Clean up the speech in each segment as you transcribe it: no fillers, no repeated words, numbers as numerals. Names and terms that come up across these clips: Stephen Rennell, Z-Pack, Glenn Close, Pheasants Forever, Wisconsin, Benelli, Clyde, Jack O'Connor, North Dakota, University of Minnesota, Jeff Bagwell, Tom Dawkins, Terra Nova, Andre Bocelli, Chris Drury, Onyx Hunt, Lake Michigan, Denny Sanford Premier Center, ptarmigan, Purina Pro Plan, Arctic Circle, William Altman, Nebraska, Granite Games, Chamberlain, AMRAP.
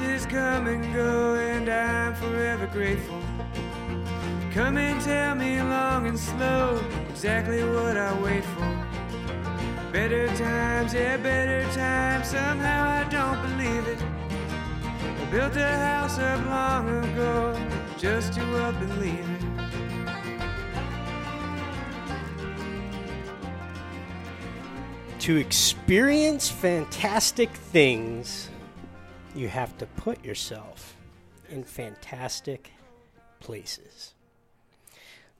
Places come and go, and I'm forever grateful. Come and tell me long and slow exactly what I wait for. Better times, yeah, better times, somehow I don't believe it. I built a house up long ago just to up and leave it. To experience fantastic things, you have to put yourself in fantastic places.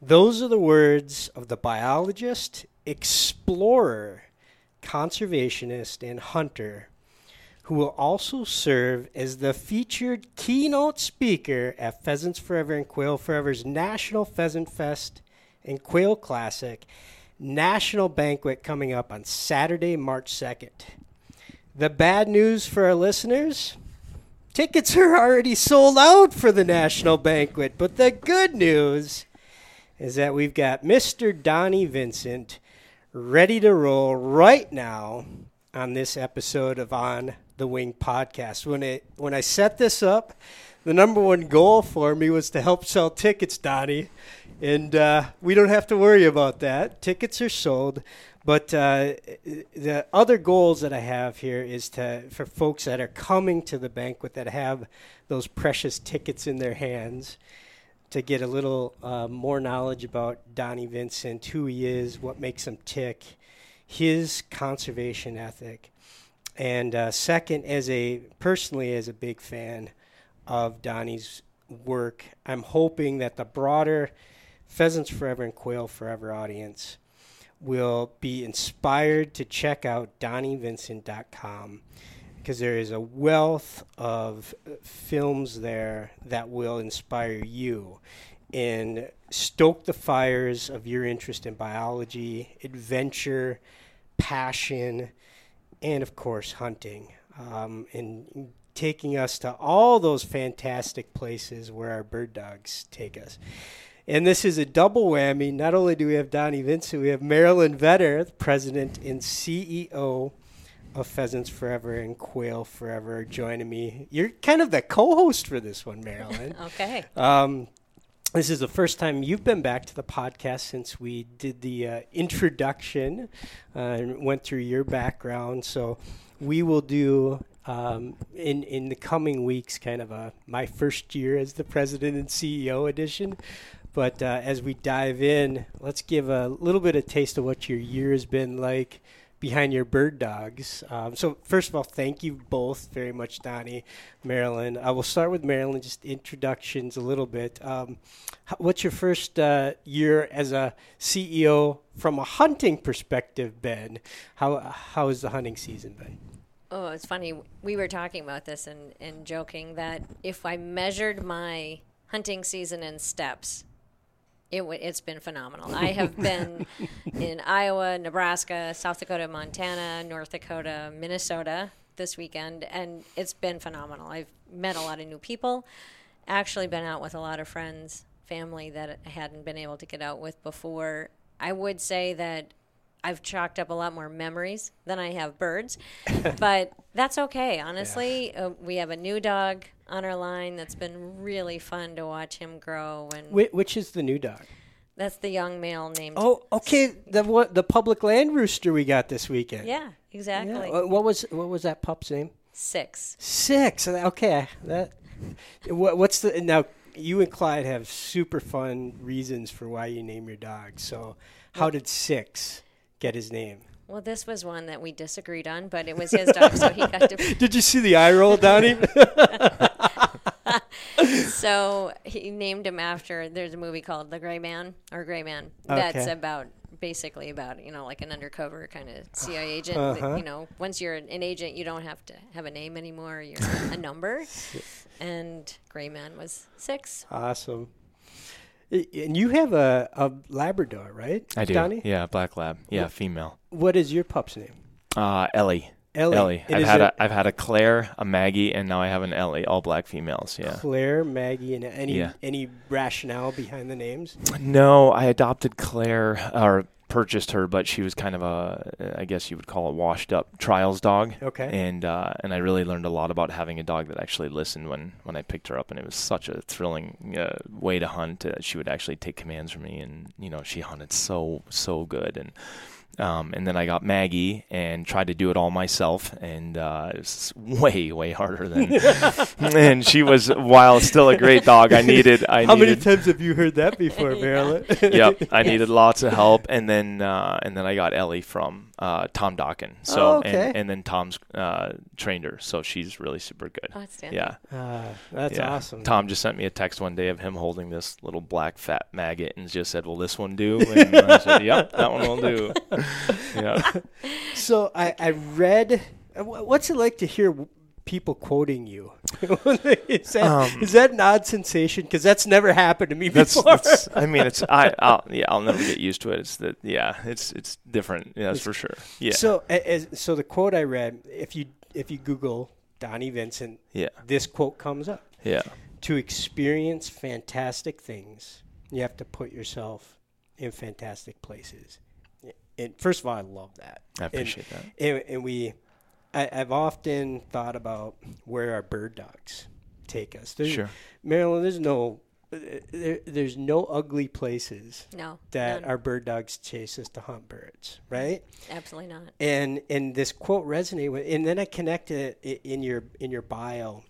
Those are the words of the biologist, explorer, conservationist, and hunter, who will also serve as the featured keynote speaker at Pheasants Forever and Quail Forever's National Pheasant Fest and Quail Classic National Banquet coming up on Saturday, March 2nd. The bad news for our listeners, tickets are already sold out for the National Banquet, but the good news is that we've got Mr. Donnie Vincent ready to roll right now on this episode of On the Wing podcast. When I set this up, the number one goal for me was to help sell tickets, Donnie. And we don't have to worry about that. Tickets are sold. But the other goals that I have here is for folks that are coming to the banquet that have those precious tickets in their hands to get a little more knowledge about Donnie Vincent, who he is, what makes him tick, his conservation ethic. And second, personally as a big fan of Donnie's work, I'm hoping that the broader Pheasants Forever and Quail Forever audience will be inspired to check out DonnieVincent.com because there is a wealth of films there that will inspire you and stoke the fires of your interest in biology, adventure, passion, and, of course, hunting, and taking us to all those fantastic places where our bird dogs take us. And this is a double whammy. Not only do we have Donnie Vincent, we have Marilyn Vetter, the president and CEO of Pheasants Forever and Quail Forever, joining me. You're kind of the co-host for this one, Marilyn. Okay. This is the first time you've been back to the podcast since we did the introduction and went through your background. So we will do in the coming weeks kind of my first year as the president and CEO edition. But as we dive in, let's give a little bit of taste of what your year has been like behind your bird dogs. So first of all, thank you both very much, Donnie, Marilyn. I will start with Marilyn, just introductions a little bit. What's your first year as a CEO from a hunting perspective been? How has the hunting season been? Oh, it's funny. We were talking about this and joking that if I measured my hunting season in steps, it's been phenomenal. I have been in Iowa, Nebraska, South Dakota, Montana, North Dakota, Minnesota this weekend, and it's been phenomenal. I've met a lot of new people, actually been out with a lot of friends, family that I hadn't been able to get out with before. I would say that I've chalked up a lot more memories than I have birds, but that's okay, honestly. Yeah. We have a new dog on our line that's been really fun to watch him grow. And which is the new dog? That's the young male named... Oh, okay, the public land rooster we got this weekend. Yeah, exactly. Yeah. What was that pup's name? Six. Okay. What's the... Now, you and Clyde have super fun reasons for why you name your dog, so how did Six get his name? Well, this was one that we disagreed on, but it was his dog, so he got to... Did you see the eye roll, Donnie? So he named him after... There's a movie called The Gray Man, or Gray Man. Okay. That's about, you know, like an undercover kind of CIA agent. Uh-huh. You know, once you're an agent, you don't have to have a name anymore. You're a number. And Gray Man was Six. Awesome. And you have a Labrador, right? I do. Donnie? Yeah, black lab. Yeah, female. What is your pup's name? Ellie. Ellie. I've had a Claire, a Maggie, and now I have an Ellie. All black females. Yeah. Claire, Maggie, and any rationale behind the names? No, I adopted Claire, or purchased her, but she was kind of a, I guess you would call it, washed up trials dog. Okay. And I really learned a lot about having a dog that actually listened when I picked her up, and it was such a thrilling way to hunt. She would actually take commands from me, and you know, she hunted so good. And then I got Maggie and tried to do it all myself, and it was way harder than. And she was, while still a great dog, How many times have you heard that before, Marilyn? Yep, I needed lots of help, and then I got Ellie from Tom Dokken. So, and then Tom's trained her, so she's really super good. Oh, yeah, that's awesome. Tom just sent me a text one day of him holding this little black fat maggot and just said, "Will this one do?" And I said, "Yep, that one will do." Yeah. So I read, what's it like to hear people quoting you? Is that an odd sensation? Because that's never happened to me before. I'll never get used to it. It's different. Yeah, that's for sure. Yeah. So so the quote I read, if you Google Donnie Vincent, this quote comes up. Yeah. To experience fantastic things, you have to put yourself in fantastic places. And first of all, I love that. I appreciate that. I've often thought about where our bird dogs take us. Marilyn, there's no ugly places. No, that none. Our bird dogs chase us to hunt birds, right? Absolutely not. And this quote resonated with, and then I connected it in your bio,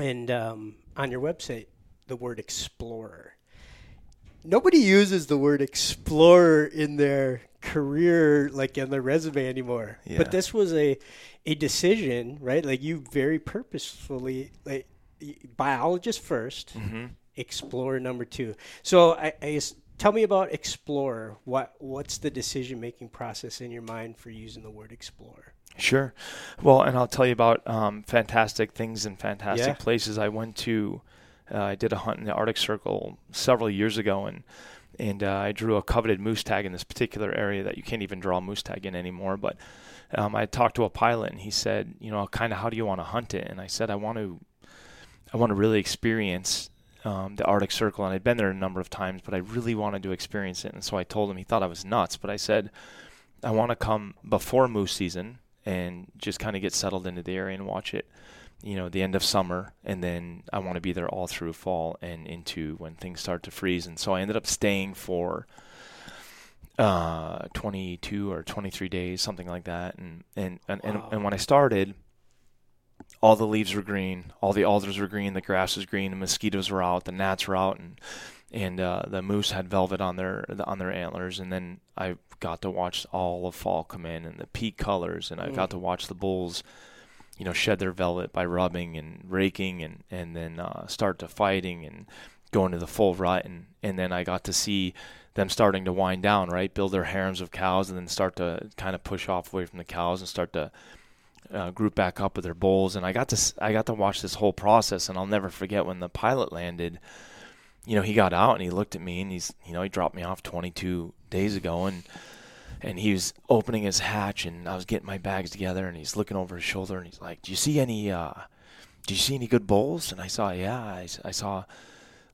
and on your website, the word explorer. Nobody uses the word explorer in their career, like in their resume anymore. Yeah. But this was a decision, right? Like you very purposefully, like biologist first, mm-hmm. explorer number two. So I guess, tell me about explorer. What's the decision-making process in your mind for using the word explorer? Sure. Well, and I'll tell you about fantastic things and fantastic places. I went to... I did a hunt in the Arctic Circle several years ago, and I drew a coveted moose tag in this particular area that you can't even draw a moose tag in anymore. But I talked to a pilot, and he said, you know, kind of, how do you want to hunt it? And I said, I want to really experience the Arctic Circle. And I'd been there a number of times, but I really wanted to experience it. And so I told him, he thought I was nuts, but I said, I want to come before moose season and just kind of get settled into the area and watch it. You know, the end of summer, and then I want to be there all through fall and into when things start to freeze. And so I ended up staying for 22 or 23 days, something like that. And when I started, all the leaves were green, all the alders were green, the grass was green, the mosquitoes were out, the gnats were out, and the moose had velvet on their antlers. And then I got to watch all of fall come in and the peak colors, and I got to watch the bulls, you know, shed their velvet by rubbing and raking and then start to fighting and go into the full rut. And then I got to see them starting to wind down, right, build their harems of cows and then start to kind of push off away from the cows and start to group back up with their bulls. And I got to watch this whole process, and I'll never forget when the pilot landed, you know, he got out and he looked at me, and he's, you know, he dropped me off 22 days ago, and he was opening his hatch, and I was getting my bags together, and he's looking over his shoulder, and he's like, do you see any good bulls? And I saw, I saw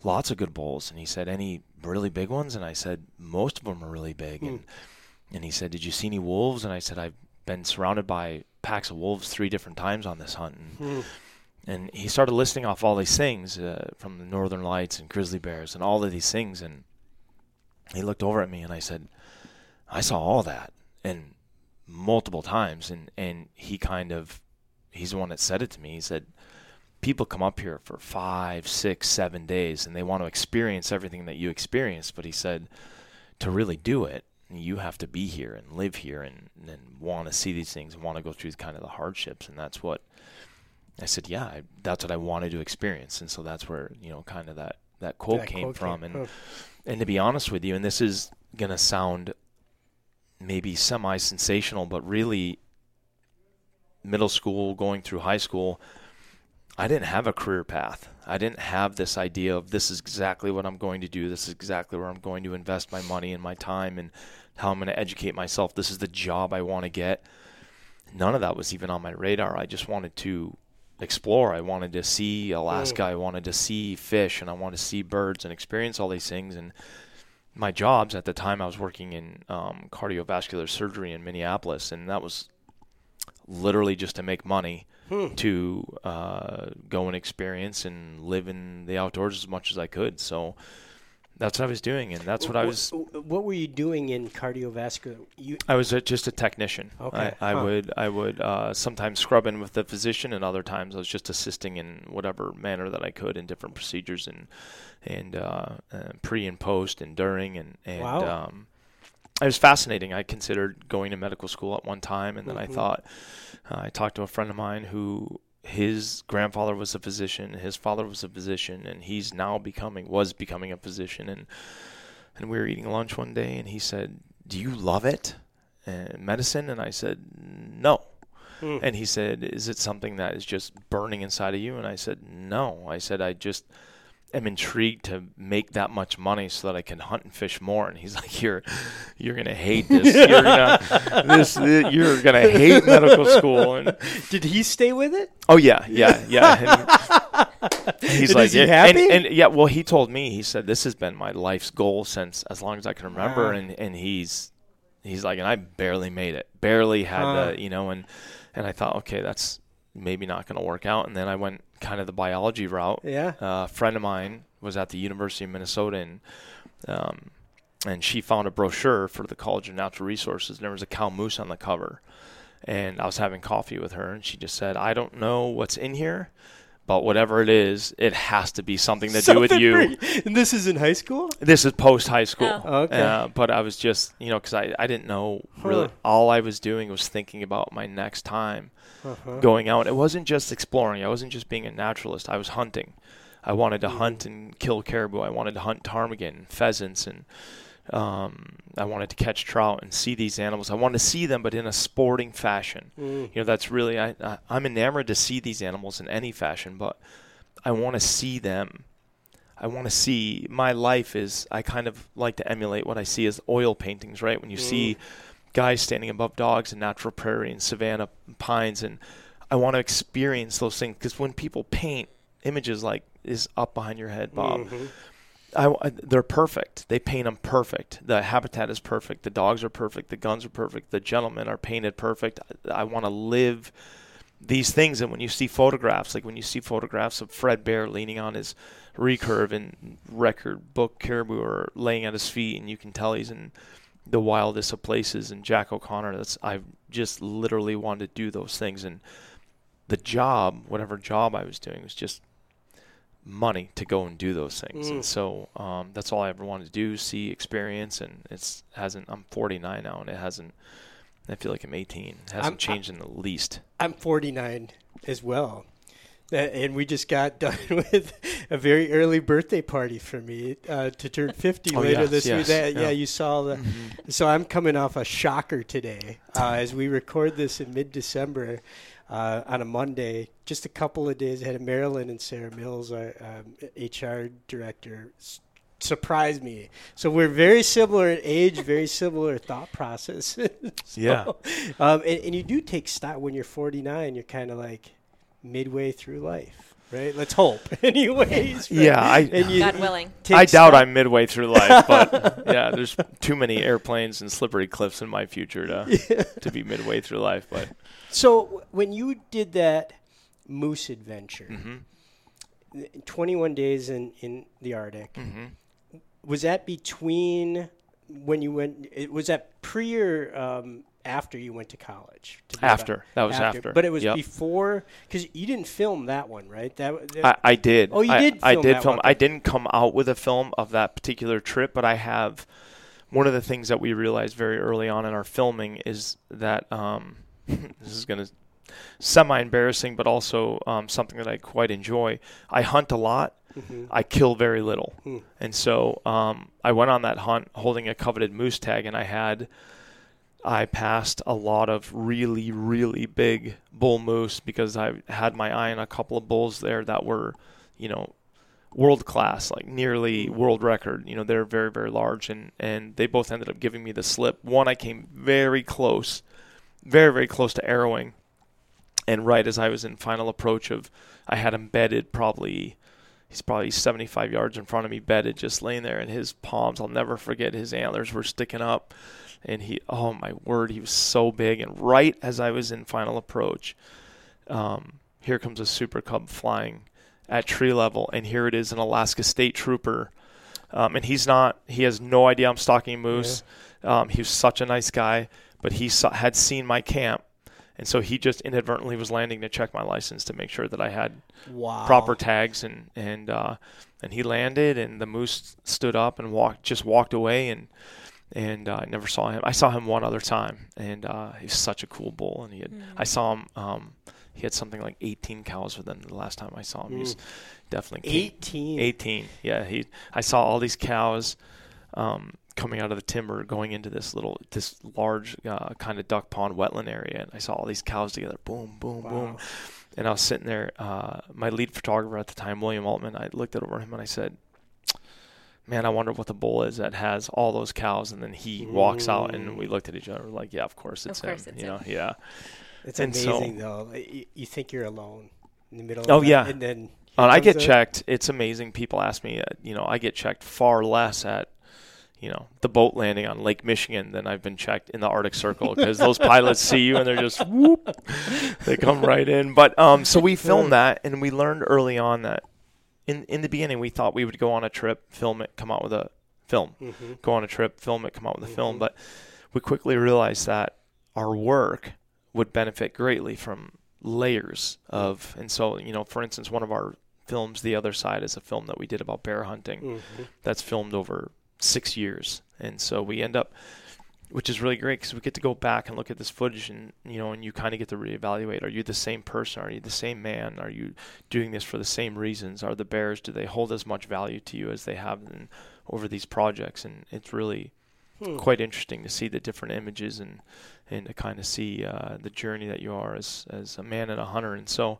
lots of good bulls. And he said, any really big ones? And I said, most of them are really big. And he said, did you see any wolves? And I said, I've been surrounded by packs of wolves 3 different times on this hunt. And he started listing off all these things, from the northern lights and grizzly bears and all of these things. And he looked over at me, and I said, I saw all that, and multiple times, and he kind of, he's the one that said it to me. He said, people come up here for 5, 6, 7 days, and they want to experience everything that you experienced, but he said, to really do it, you have to be here and live here and want to see these things and want to go through kind of the hardships, and that's what, I said, that's what I wanted to experience, and so that's where, you know, kind of that quote came from, and to be honest with you, and this is going to sound maybe semi-sensational, but really middle school going through high school, I didn't have a career path. I didn't have this idea of this is exactly what I'm going to do. This is exactly where I'm going to invest my money and my time and how I'm going to educate myself. This is the job I want to get. None of that was even on my radar. I just wanted to explore. I wanted to see Alaska. I wanted to see fish, and I wanted to see birds and experience all these things. And my jobs at the time, I was working in cardiovascular surgery in Minneapolis, and that was literally just to make money to go and experience and live in the outdoors as much as I could. So that's what I was doing, and that's what I was. What were you doing in cardiovascular? I was just a technician. Okay. I would sometimes scrub in with the physician, and other times I was just assisting in whatever manner that I could in different procedures and pre and post and during and wow. It was fascinating. I considered going to medical school at one time, and then I thought I talked to a friend of mine who. His grandfather was a physician, his father was a physician, and he's now becoming a physician. And we were eating lunch one day, and he said, "Do you love it, medicine?" And I said, "No." And he said, "Is it something that is just burning inside of you?" And I said, "No." I said, "I just am intrigued to make that much money so that I can hunt and fish more." And he's like, "You're gonna hate this. You're gonna hate medical school." And did he stay with it? Oh yeah. And he's like, "Is he happy?" And yeah, well, he told me. He said, "This has been my life's goal since as long as I can remember." Wow. And he's like, "And I barely made it. Barely had the And I thought, okay, that's maybe not going to work out." And then I went kind of the biology route. Yeah. A friend of mine was at the University of Minnesota, and she found a brochure for the College of Natural Resources, and there was a cow moose on the cover. And I was having coffee with her, and she just said, "I don't know what's in here, but whatever it is, it has to be something to do with you." And this is in high school? This is post-high school. Oh, okay. But I was just, because I didn't know really. All I was doing was thinking about my next time. Uh-huh. Going out. It wasn't just exploring. I wasn't just being a naturalist. I was hunting. I wanted to hunt and kill caribou. I wanted to hunt ptarmigan and pheasants, and I wanted to catch trout and see these animals. I wanted to see them, but in a sporting fashion. That's really, I'm enamored to see these animals in any fashion, but I want to see them. My life is, I kind of like to emulate what I see as oil paintings, right? When you see guys standing above dogs in natural prairie and savanna pines, and I want to experience those things, because when people paint images like is up behind your head, Bob, they're perfect. They paint them perfect. The habitat is perfect. The dogs are perfect. The guns are perfect. The gentlemen are painted perfect. I want to live these things. And when you see photographs, like when you see photographs of Fred Bear leaning on his recurve and record book caribou are laying at his feet, and you can tell he's in the wildest of places, and Jack O'Connor, I just literally wanted to do those things. And the job, whatever job I was doing, was just money to go and do those things. And so that's all I ever wanted to do, see, experience. And I'm 49 now, and I feel like I'm 18. It hasn't changed in the least. I'm 49 as well. And we just got done with a very early birthday party for me to turn 50 later this week. Yeah, you saw the. Mm-hmm. So I'm coming off a shocker today as we record this in mid-December on a Monday. Just a couple of days ahead of Marilyn and Sarah Mills, our HR director, surprised me. So we're very similar in age, very similar thought processes. And you do take stock when you're 49. You're kind of like midway through life, right? Let's hope. Anyways. Right? Yeah. God willing. I doubt I'm midway through life, but yeah, there's too many airplanes and slippery cliffs in my future to be midway through life. But so when you did that moose adventure, 21 days in the Arctic, was that between when you went, was that pre or after you went to college? That was after. But it was before, because you didn't film that one, right? I did. Oh, you did film that one. I didn't come out with a film of that particular trip, but I have, one of the things that we realized very early on in our filming is that, this is going to semi-embarrassing, but also something that I quite enjoy. I hunt a lot. I kill very little. And so I went on that hunt holding a coveted moose tag, and I passed a lot of really, really big bull moose, because I had my eye on a couple of bulls there that were, world class, like nearly world record. They're very, very large, and they both ended up giving me the slip. One, I came very close, very, very close to arrowing, and right as I was in final approach I had embedded probably He's probably 75 yards in front of me, bedded, just laying there in his palms. I'll never forget, his antlers were sticking up. And he, oh my word, he was so big. And right as I was in final approach, here comes a super cub flying at tree level. And here it is, an Alaska state trooper. And he has no idea I'm stalking moose. Yeah. He was such a nice guy, but he had seen my camp. And so he just inadvertently was landing to check my license to make sure that I had proper tags. And he landed, and the moose stood up and walked away. And I never saw him. I saw him one other time, and he's such a cool bull. And he had, I saw him. He had something like 18 cows with him the last time I saw him. He's definitely 18. Yeah, I saw all these cows coming out of the timber, going into this large kind of duck pond wetland area, and I saw all these cows together. Boom, boom, boom. And I was sitting there. My lead photographer at the time, William Altman, I looked over him and I said, man, I wonder what the bull is that has all those cows. And then he walks out, and we looked at each other. We're like, yeah, of course it's him. Yeah. It's amazing, though. You think you're alone in the middle of that. And then I get checked. It's amazing. People ask me, I get checked far less at, the boat landing on Lake Michigan than I've been checked in the Arctic Circle, because those pilots see you and they're just, whoop, they come right in. But so we filmed that, and we learned early on that, in the beginning, we thought we would go on a trip, film it, come out with a film. Mm-hmm. Go on a trip, film it, come out with a film. But we quickly realized that our work would benefit greatly from layers of. And so, for instance, one of our films, The Other Side, is a film that we did about bear hunting. Mm-hmm. That's filmed over 6 years. And so we end up, which is really great, because we get to go back and look at this footage, and and you kind of get to reevaluate. Are you the same person? Are you the same man? Are you doing this for the same reasons? Are the bears, do they hold as much value to you as they have over these projects? And it's really quite interesting to see the different images and to kind of see the journey that you are as a man and a hunter. And so,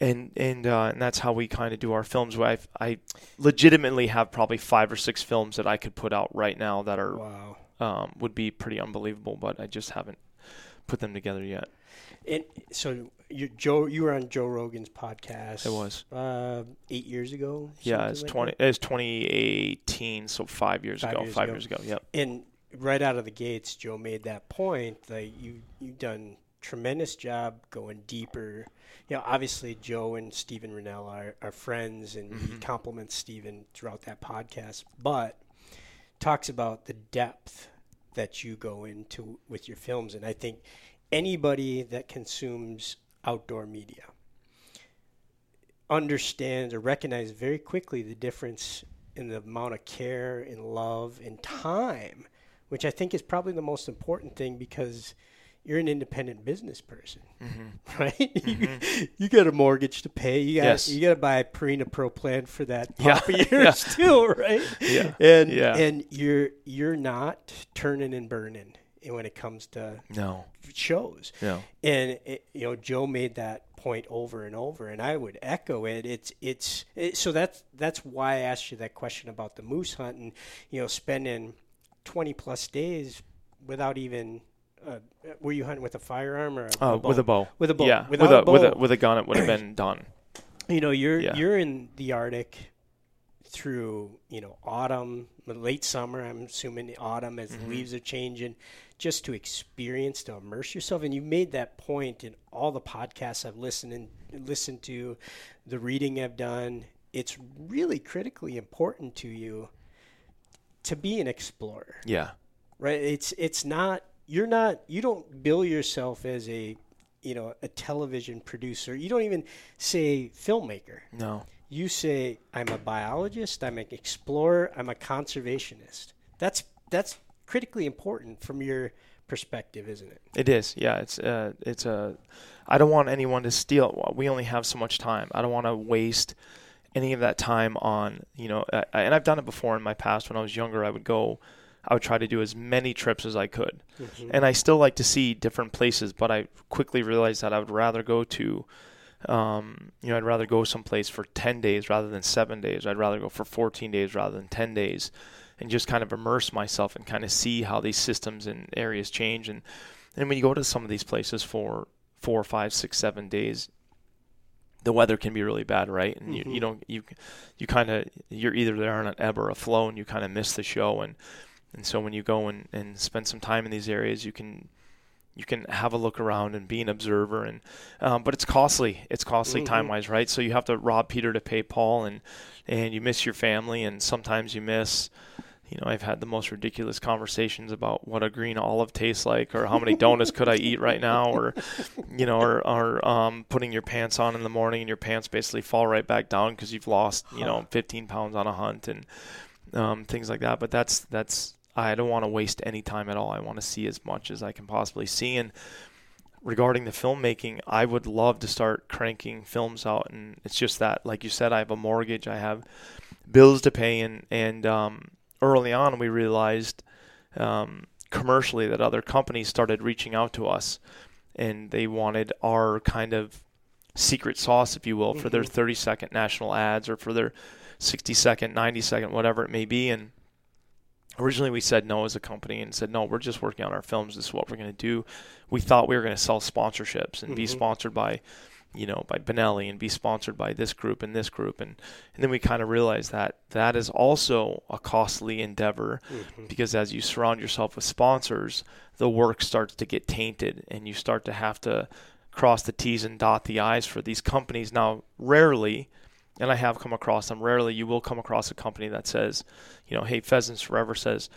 and that's how we kind of do our films. I legitimately have probably 5 or 6 films that I could put out right now that are would be pretty unbelievable, but I just haven't put them together yet. And so you were on Joe Rogan's podcast. I was 8 years ago. Yeah, it's 2018, so 5 years ago. 5 years ago. Yep. And right out of the gates, Joe made that point. Like you've done tremendous job going deeper. Obviously Joe and Stephen Rennell are friends, and he compliments Stephen throughout that podcast, but talks about the depth that you go into with your films. And I think anybody that consumes outdoor media understands or recognizes very quickly the difference in the amount of care and love and time, which I think is probably the most important thing, because you're an independent business person, right? Mm-hmm. You got a mortgage to pay. You got to buy a Purina Pro plan for that pop of yours too, right? Yeah. And you're not turning and burning when it comes to shows. No. And Joe made that point over and over, and I would echo it. So that's why I asked you that question about the moose hunt, and spending 20 plus days without even. Were you hunting with a firearm or a bow? With a bow? With a bow. Yeah. With a gun, it would have been done. You're in the Arctic through autumn, late summer. I'm assuming autumn, as the leaves are changing, just to experience, to immerse yourself. And you made that point in all the podcasts I've listened to, the reading I've done. It's really critically important to you to be an explorer. Yeah. Right. It's not. You don't bill yourself as a television producer. You don't even say filmmaker. No. You say, I'm a biologist, I'm an explorer, I'm a conservationist. That's critically important from your perspective, isn't it? It is. Yeah. I don't want anyone to steal. We only have so much time. I don't want to waste any of that time on, and I've done it before in my past. When I was younger, I would try to do as many trips as I could. Mm-hmm. And I still like to see different places, but I quickly realized that I would rather go to, I'd rather go someplace for 10 days rather than 7 days. I'd rather go for 14 days rather than 10 days and just kind of immerse myself and kind of see how these systems and areas change. And when you go to some of these places for 4, 5, 6, 7 days, the weather can be really bad, right? And mm-hmm. you're either there on an ebb or a flow, and you kind of miss the show. And so when you go and spend some time in these areas, you can have a look around and be an observer. And but it's costly. It's costly mm-hmm. time-wise, right? So you have to rob Peter to pay Paul, and you miss your family, and sometimes you miss. You know, I've had the most ridiculous conversations about what a green olive tastes like, or how many donuts could I eat right now, or, you know, or putting your pants on in the morning and your pants basically fall right back down because you've lost, you know, 15 pounds on a hunt and things like that. But that's I don't want to waste any time at all. I want to see as much as I can possibly see. And regarding the filmmaking, I would love to start cranking films out. And it's just that, like you said, I have a mortgage, I have bills to pay, and early on, we realized commercially that other companies started reaching out to us, and they wanted our kind of secret sauce, if you will, mm-hmm. for their 30-second national ads or for their 60-second, 90-second, whatever it may be. And originally we said no as a company and said, no, we're just working on our films. This is what we're going to do. We thought we were going to sell sponsorships and mm-hmm. be sponsored by, you know, by Benelli and be sponsored by this group and this group. And then we kind of realized that that is also a costly endeavor mm-hmm. because as you surround yourself with sponsors, the work starts to get tainted and you start to have to cross the T's and dot the I's for these companies. Now, rarely, and I have come across them, rarely you will come across a company that says, you know, hey, Pheasants Forever says,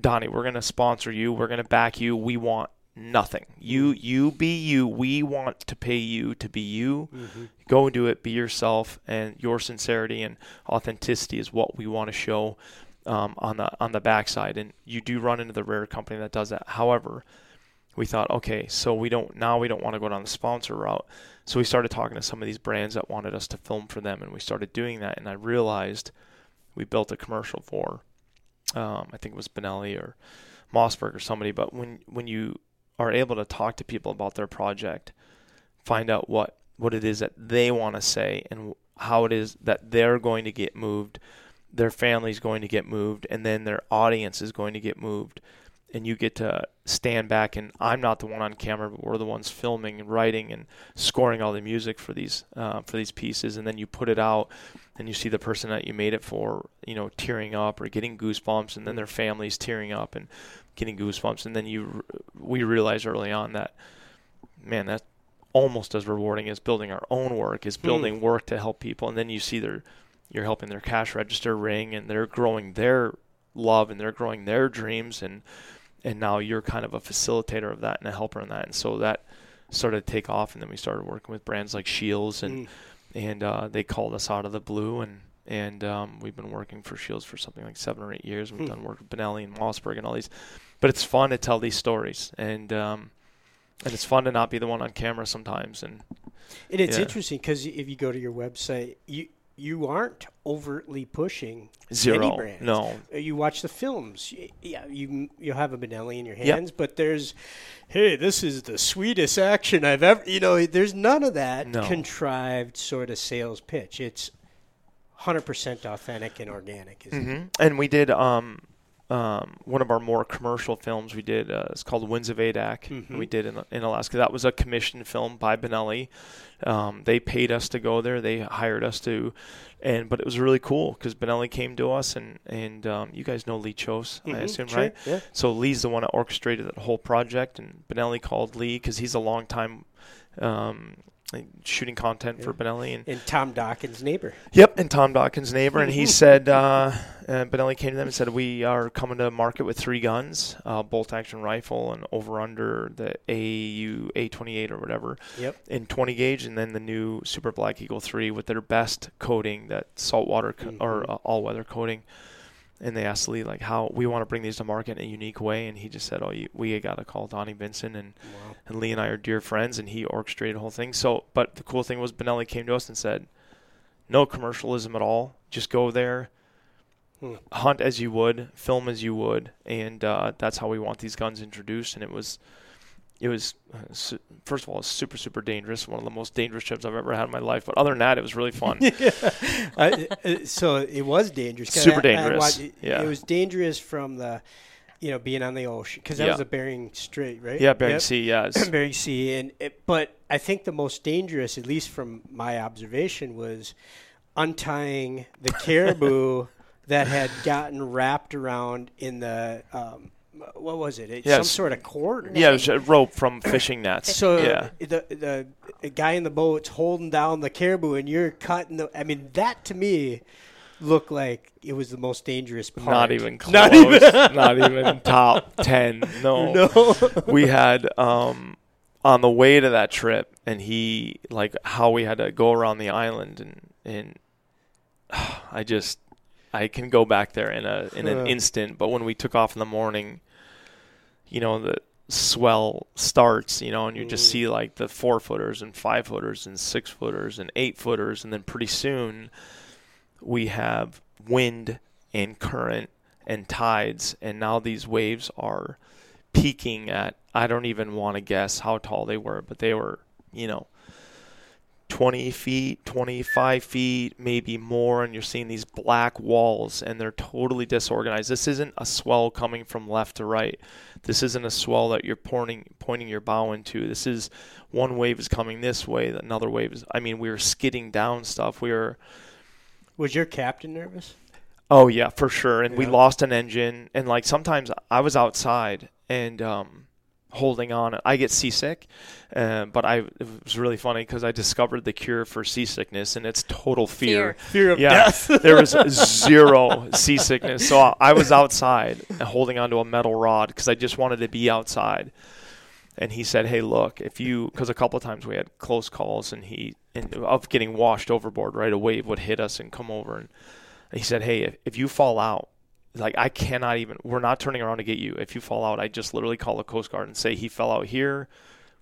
Donnie, we're going to sponsor you. We're going to back you. We want nothing. You be you. We want to pay you to be you. Mm-hmm. Go and do it. Be yourself, and your sincerity and authenticity is what we want to show on the backside. And you do run into the rare company that does that. However, we thought, okay, so we don't want to go down the sponsor route. So we started talking to some of these brands that wanted us to film for them, and we started doing that. And I realized we built a commercial for, I think it was Benelli or Mossberg or somebody. But when you are able to talk to people about their project, find out what it is that they want to say and how it is that they're going to get moved, their family's going to get moved, and then their audience is going to get moved. And you get to stand back, and I'm not the one on camera, but we're the ones filming and writing and scoring all the music for these pieces. And then you put it out, and you see the person that you made it for, you know, tearing up or getting goosebumps, and then their family's tearing up and getting goosebumps. And then we realized early on that, man, that's almost as rewarding as building our own work, is building work to help people. And then you see you're helping their cash register ring, and they're growing their love, and they're growing their dreams, and now you're kind of a facilitator of that and a helper in that. And so that started to take off, and then we started working with brands like Shields, and they called us out of the blue, and we've been working for Shields for something like 7 or 8 years. We've done work with Benelli and Mossberg and all these, but it's fun to tell these stories, and it's fun to not be the one on camera sometimes. And it's interesting because if you go to your website, you aren't overtly pushing any brands. No. You watch the films. Yeah, you have a Benelli in your hands, yep. But there's, hey, this is the sweetest action I've ever, you know, there's none of that contrived sort of sales pitch. It's 100% authentic and organic. Isn't mm-hmm. it? And we did one of our more commercial films we did. It's called Winds of Adak. Mm-hmm. We did in Alaska. That was a commissioned film by Benelli. They paid us to go there. They hired us to. But it was really cool because Benelli came to us, and you guys know Lee Chose, mm-hmm. I assume, sure. right? Yeah. So Lee's the one that orchestrated that whole project, and Benelli called Lee because he's a long time shooting content for Benelli. And Tom Dawkins' neighbor. Yep, and Tom Dawkins' neighbor. And he said, Benelli came to them and said, we are coming to market with 3 guns, bolt-action rifle and over-under the AU A28 or whatever in 20 gauge, and then the new Super Black Eagle 3 with their best coating, that saltwater or all-weather coating. And they asked Lee, like, how we want to bring these to market in a unique way. And he just said, we got to call Donnie Vincent. And Lee and I are dear friends, and he orchestrated the whole thing. So, but the cool thing was Benelli came to us and said, no commercialism at all. Just go there, hunt as you would, film as you would. And that's how we want these guns introduced. And it was first of all, it was super, super dangerous. One of the most dangerous trips I've ever had in my life. But other than that, it was really fun. So it was dangerous. Super dangerous. It was dangerous from the you know, being on the ocean, because that was a Bering Strait, right? Yeah, Bering Sea, yes. Bering Sea. But I think the most dangerous, at least from my observation, was untying the caribou that had gotten wrapped around in the what was it? Some sort of cord? Yeah, it was a rope from fishing nets. The guy in the boat's holding down the caribou, and you're cutting the – I mean, that to me – look like it was the most dangerous part. Not even close. Not even top 10. No. We had on the way to that trip, and he like how we had to go around the island, and I can go back there in an instant. But when we took off in the morning, you know, the swell starts, you know, and you just see like the 4-footers and 5-footers and 6-footers and 8-footers, and then pretty soon we have wind and current and tides, and now these waves are peaking at, I don't even want to guess how tall they were, but they were, you know, 20 feet, 25 feet, maybe more, and you're seeing these black walls, and they're totally disorganized. This isn't a swell coming from left to right. This isn't a swell that you're pointing your bow into. This is one wave is coming this way, another wave is, I mean, we were skidding down stuff. Was your captain nervous? Oh, yeah, for sure. And we lost an engine. And, like, sometimes I was outside and holding on. I get seasick, but it was really funny because I discovered the cure for seasickness, and it's total fear. Fear of death. There was zero seasickness. So I was outside holding onto a metal rod because I just wanted to be outside. And he said, hey, look, if you – because a couple of times we had close calls of getting washed overboard, right? A wave would hit us and come over. And he said, hey, if you fall out, like I cannot even – we're not turning around to get you. If you fall out, I just literally call the Coast Guard and say he fell out here.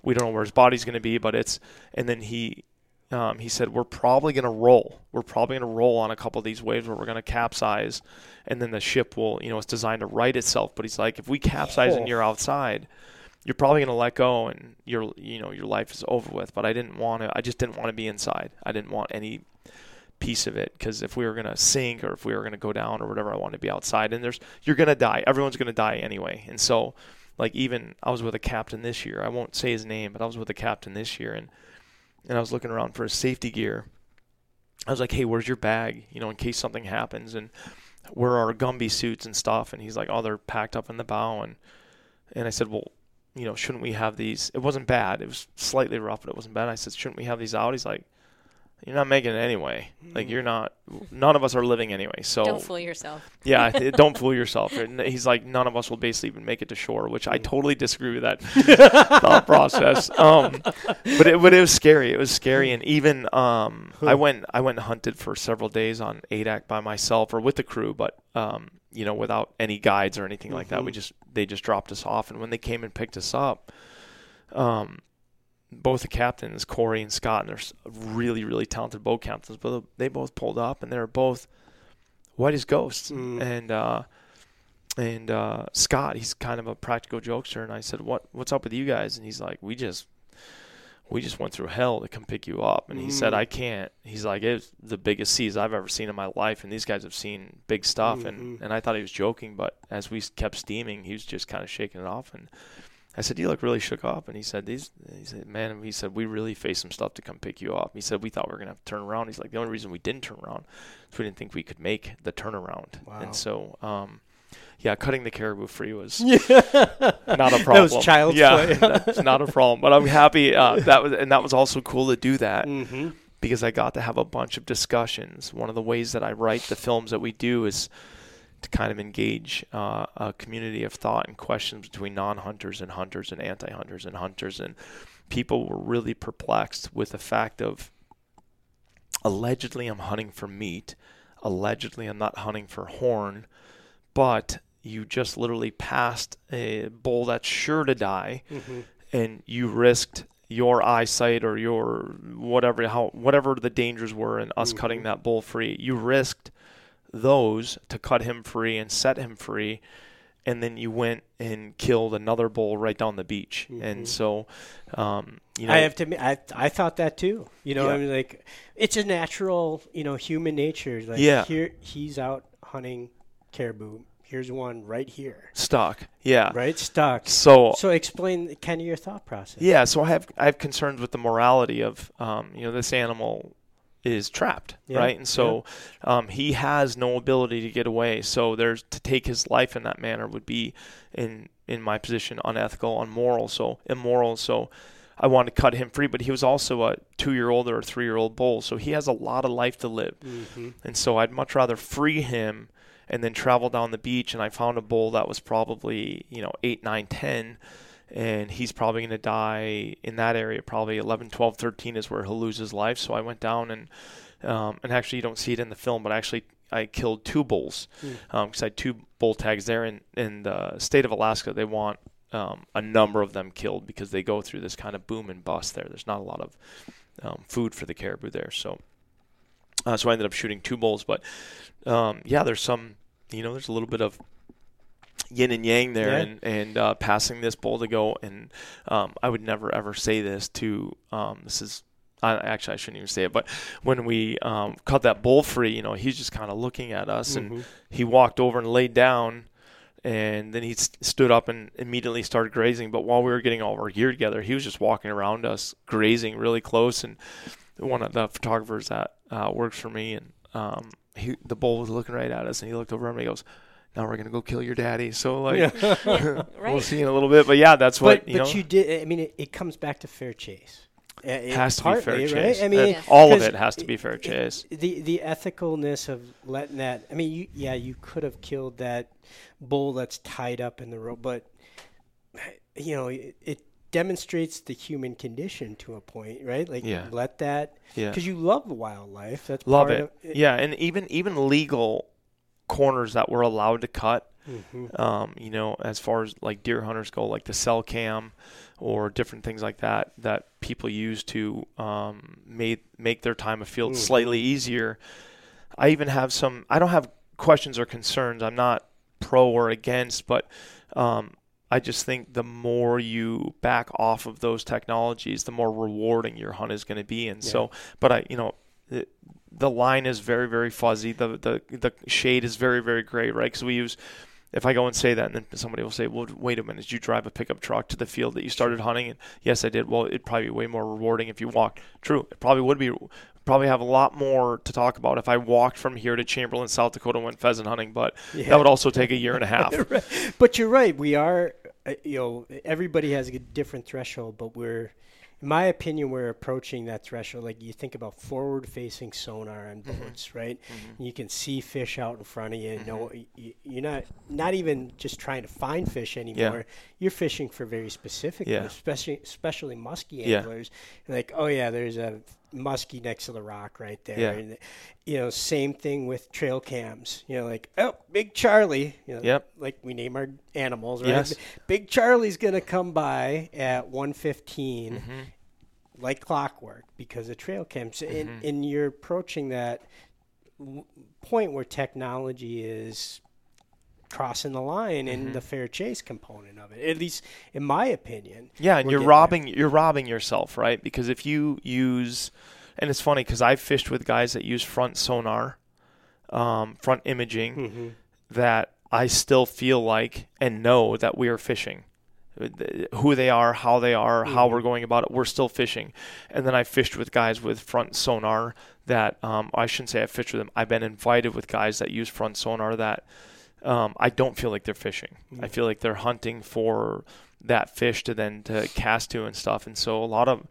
We don't know where his body's going to be, but it's – and then he said, we're probably going to roll. We're probably going to roll on a couple of these waves where we're going to capsize, and then the ship will – you know, it's designed to right itself. But he's like, if we capsize and you're outside – you're probably going to let go and your life is over with. But I just didn't want to be inside. I didn't want any piece of it, because if we were going to sink or if we were going to go down or whatever, I wanted to be outside. And you're going to die. Everyone's going to die anyway. And so, like, even I was with a captain this year. I won't say his name, but I was with a captain this year. And I was looking around for his safety gear. I was like, hey, where's your bag, you know, in case something happens? And where are our Gumby suits and stuff? And he's like, oh, they're packed up in the bow. And I said, well, you know, shouldn't we have these? It wasn't bad. It was slightly rough, but it wasn't bad. I said, shouldn't we have these out? He's like, you're not making it anyway. Like, you're not, none of us are living anyway. So don't fool yourself. Yeah, don't fool yourself. And he's like, none of us will basically even make it to shore, which I totally disagree with that thought process. But it was scary. It was scary. And even I went and hunted for several days on Adak by myself or with the crew, but you know, without any guides or anything like that. They just dropped us off. And when they came and picked us up, both the captains, Corey and Scott, and they're really, really talented boat captains, but they both pulled up and they were both white as ghosts. And Scott, he's kind of a practical jokester. And I said, what's up with you guys? And he's like, we just went through hell to come pick you up. And he said, I can't. He's like, it's the biggest seas I've ever seen in my life, and these guys have seen big stuff. And I thought he was joking, but as we kept steaming, he was just kind of shaking it off. And I said, you look really shook up. And he said, he said, we really faced some stuff to come pick you up. He said, we thought we were going to have to turn around. He's like, the only reason we didn't turn around is we didn't think we could make the turnaround. Wow. And so, cutting the caribou free was not a problem. That was child's play. That's not a problem. But I'm happy that was also cool to do that because I got to have a bunch of discussions. One of the ways that I write the films that we do is to kind of engage a community of thought and questions between non-hunters and hunters and anti-hunters and hunters. And people were really perplexed with the fact of allegedly I'm hunting for meat, allegedly I'm not hunting for horn, but you just literally passed a bull that's sure to die, and you risked your eyesight or your whatever the dangers were in us cutting that bull free. You risked those to cut him free and set him free, and then you went and killed another bull right down the beach. And so, you know, I have to admit, I thought that too. You know, I mean, like, it's a natural, you know, human nature. Like, here he's out hunting caribou. Here's one right here. Stuck. Yeah. Right? Stuck. So explain kind of your thought process. Yeah. So I have concerns with the morality of, this animal is trapped. Yeah. Right. And so, he has no ability to get away. So to take his life in that manner would be in my position, unethical, immoral. So I wanted to cut him free, but he was also a 2-year-old or a 3-year-old bull. So he has a lot of life to live. Mm-hmm. And so I'd much rather free him and then travel down the beach, and I found a bull that was probably, 8, 9, 10, and he's probably going to die in that area. Probably 11, 12, 13 is where he'll lose his life. So I went down and actually you don't see it in the film, but actually I killed 2 bulls because I had 2 bull tags there. In the state of Alaska, they want a number of them killed because they go through this kind of boom and bust there. There's not a lot of food for the caribou there. So I ended up shooting 2 bulls, but there's some, there's a little bit of yin and yang there, yeah. and passing this bull to go. And I would never ever say this to I shouldn't even say it, but when we cut that bull free, he's just kind of looking at us, mm-hmm. and he walked over and laid down. And then he stood up and immediately started grazing. But while we were getting all of our gear together, he was just walking around us, grazing really close. And one of the photographers that works for me, and the bull was looking right at us, and he looked over at me and he goes, "Now we're going to go kill your daddy." So, right. We'll see in a little bit. But, yeah, that's what, But you did – it comes back to fair chase. It has to be fair chase. Right? All of it has to be fair chase. The ethicalness of letting that. You could have killed that bull that's tied up in the rope, but it demonstrates the human condition to a point, right? Let that. Yeah. Because you love wildlife. That's love part it. Of it. Yeah, and even legal corners that we're allowed to cut. Mm-hmm. As far as like deer hunters go, like the cell cam or different things like that people use to make their time of field slightly easier. I even have some, I don't have questions or concerns. I'm not pro or against, but I just think the more you back off of those technologies, the more rewarding your hunt is going to be. And so, but the line is very, very fuzzy. The shade is very, very gray, right? Because we use... If I go and say that, and then somebody will say, "Well, wait a minute, did you drive a pickup truck to the field that you started hunting?" And yes, I did. Well, it'd probably be way more rewarding if you walked. True. It probably would be. Probably have a lot more to talk about if I walked from here to Chamberlain, South Dakota, and went pheasant hunting, but that would also take a year and a half. Right. But you're right. We are, everybody has a different threshold, but we're, in my opinion, we're approaching that threshold. Like you think about forward-facing sonar on boats, mm-hmm. right? Mm-hmm. You can see fish out in front of you. Mm-hmm. No, you're not even just trying to find fish anymore. Yeah. You're fishing for very specific, especially musky anglers. Yeah. Like, oh yeah, there's a musky next to the rock right there. Yeah. And, same thing with trail cams. Like, oh, Big Charlie. Yep. Like we name our animals, right? Yes. Big Charlie's gonna come by at 1:15. Mm-hmm. Like clockwork because of trail cams. Mm-hmm. And you're approaching that point where technology is crossing the line mm-hmm. in the fair chase component of it, at least in my opinion. Yeah, and you're robbing yourself, right? Because if you use, and it's funny because I've fished with guys that use front sonar, front imaging, mm-hmm. that I still feel like and know that we are fishing. Who they are, mm-hmm. how we're going about it. We're still fishing. And then I fished with guys with front sonar that I shouldn't say I fished with them. I've been invited with guys that use front sonar that I don't feel like they're fishing. Mm-hmm. I feel like they're hunting for that fish to cast to and stuff. And so a lot of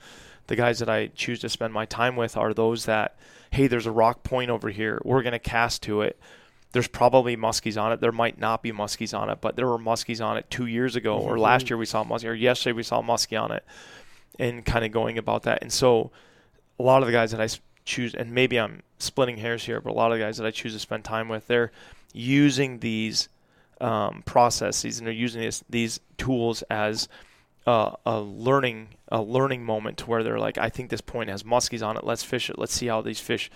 the guys that I choose to spend my time with are those that, hey, there's a rock point over here. We're going to cast to it. There's probably muskies on it. There might not be muskies on it, but there were muskies on it 2 years ago, mm-hmm. or last year we saw muskie, or yesterday we saw muskie on it, and kind of going about that. And so a lot of the guys that I choose, and maybe I'm splitting hairs here, but a lot of the guys that I choose to spend time with, they're using these processes and they're using these tools as a learning moment, to where they're like, I think this point has muskies on it. Let's fish it. Let's see how these fish.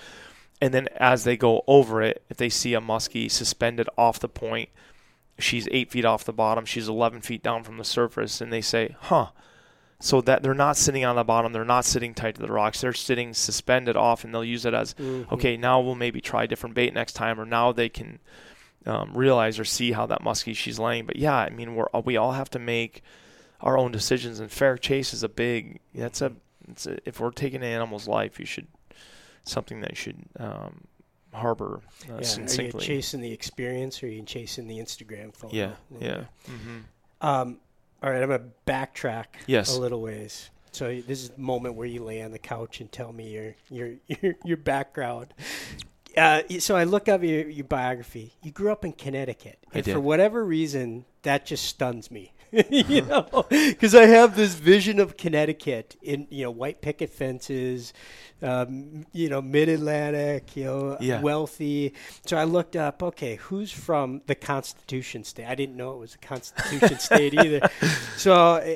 And then as they go over it, if they see a muskie suspended off the point, she's 8 feet off the bottom, she's 11 feet down from the surface, and they say, so that they're not sitting on the bottom, they're not sitting tight to the rocks, they're sitting suspended off, and they'll use it as, mm-hmm. okay, now we'll maybe try different bait next time, or now they can realize or see how that muskie she's laying. But yeah, I mean, we all have to make our own decisions, and fair chase is a big. If we're taking an animal's life, you should harbor succinctly. Are you chasing the experience, or are you chasing the Instagram photo? Yeah. Mm-hmm. All right, I'm gonna backtrack a little ways. So this is the moment where you lay on the couch and tell me your background. So I look up your biography. You grew up in Connecticut. I did. For whatever reason, that just stuns me, you know, because I have this vision of Connecticut in, you know, white picket fences, you know, mid-Atlantic, you know, wealthy. So I looked up, okay, who's from the Constitution State? I didn't know it was a Constitution State either. So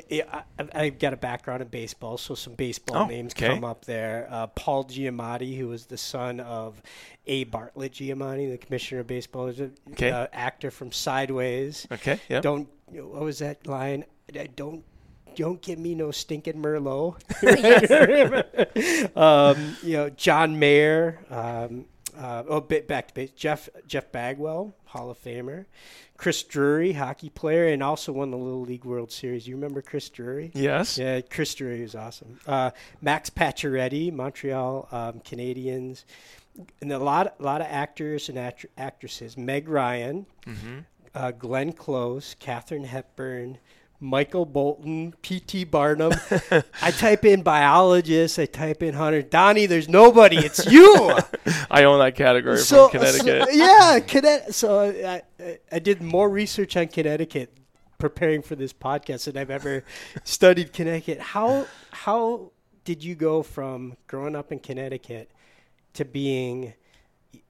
I've got a background in baseball, so some baseball names come up there. Paul Giamatti, who was the son of A. Bartlett Giamatti, the commissioner of baseball, is an actor from Sideways. Okay, yeah. What was that line? Don't give me no stinking Merlot. You know, John Mayer. Back to base. Jeff Bagwell, Hall of Famer. Chris Drury, hockey player, and also won the Little League World Series. You remember Chris Drury? Yes. Yeah, Chris Drury was awesome. Max Pacioretty, Montreal Canadiens. And a lot of actors and actresses. Meg Ryan, Glenn Close, Katharine Hepburn, Michael Bolton, P.T. Barnum. I type in biologist. I type in hunter. Donnie, there's nobody. It's you. I own that category from Connecticut. So I did more research on Connecticut preparing for this podcast than I've ever studied Connecticut. How did you go from growing up in Connecticut to being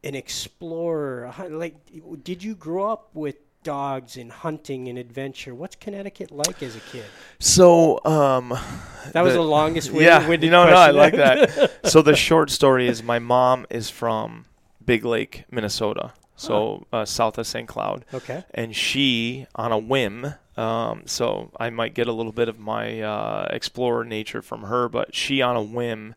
an explorer? Like, did you grow up with dogs and hunting and adventure? What's Connecticut like as a kid? So that was the longest winded question. I like that. So the short story is my mom is from Big Lake, Minnesota, so south of St. Cloud. Okay. And she, on a whim, so I might get a little bit of my explorer nature from her, but she on a whim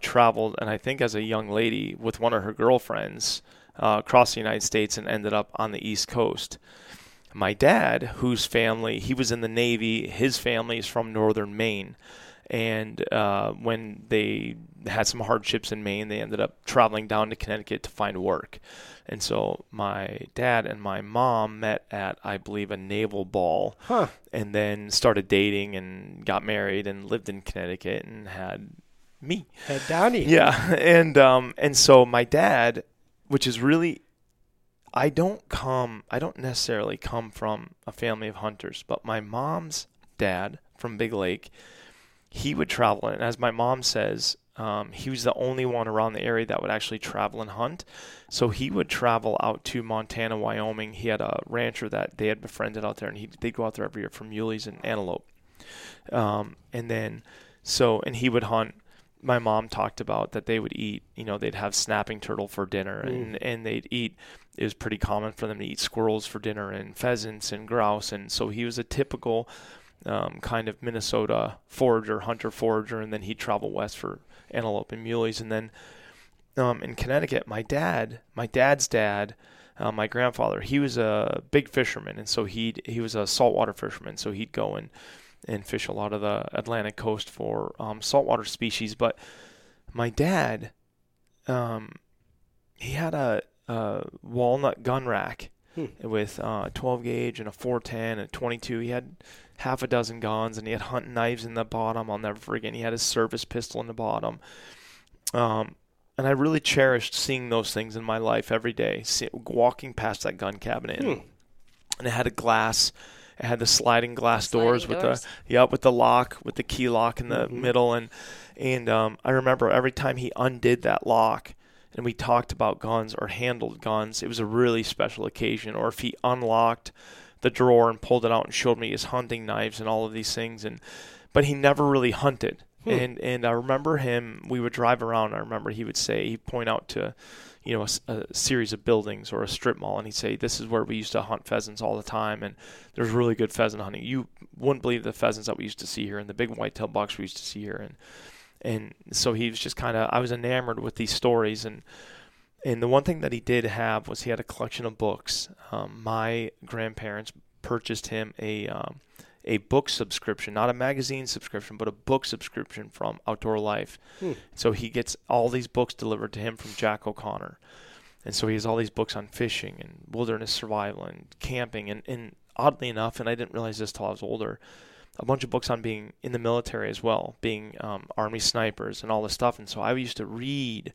traveled, and I think as a young lady with one of her girlfriends, across the United States and ended up on the East Coast. My dad, whose family, he was in the Navy, his family is from northern Maine. And when they had some hardships in Maine, they ended up traveling down to Connecticut to find work. And so my dad and my mom met at, I believe, a naval ball, and then started dating and got married and lived in Connecticut and had me. Had Donnie. Yeah. And so my dad... Which is really, I don't necessarily come from a family of hunters, but my mom's dad from Big Lake, he would travel. And as my mom says, he was the only one around the area that would actually travel and hunt. So he would travel out to Montana, Wyoming. He had a rancher that they had befriended out there, and they'd go out there every year for muleys and antelope. And he would hunt. My mom talked about that they would eat, you know, they'd have snapping turtle for dinner and they'd eat, it was pretty common for them to eat squirrels for dinner and pheasants and grouse. And so he was a typical kind of Minnesota hunter forager. And then he'd travel west for antelope and muleys. And then in Connecticut, my dad's dad, my grandfather, he was a big fisherman. And so he was a saltwater fisherman. So he'd go and fish a lot of the Atlantic coast for saltwater species. But my dad, he had a walnut gun rack with a 12 gauge and a 410 and a 22. He had half a dozen guns, and he had hunting knives in the bottom. I'll never forget. He had his service pistol in the bottom. And I really cherished seeing those things in my life every day, walking past that gun cabinet. And it had a glass... It had the sliding glass doors. With the lock, with the key lock in the middle. And I remember every time he undid that lock and we talked about guns or handled guns, it was a really special occasion. Or if he unlocked the drawer and pulled it out and showed me his hunting knives and all of these things. But he never really hunted. And I remember him, we would drive around. I remember he would say, he'd point out to, you know, a series of buildings or a strip mall, and he'd say, this is where we used to hunt pheasants all the time, and there's really good pheasant hunting. You wouldn't believe the pheasants that we used to see here and the big whitetail bucks we used to see here. And so he was just kind of, I was enamored with these stories. And And the one thing that he did have was he had a collection of books. My grandparents purchased him a book subscription, not a magazine subscription, but a book subscription from Outdoor Life. So he gets all these books delivered to him from Jack O'Connor. And so he has all these books on fishing and wilderness survival and camping. And oddly enough, and I didn't realize this till I was older, a bunch of books on being in the military as well, being Army snipers and all this stuff. And so I used to read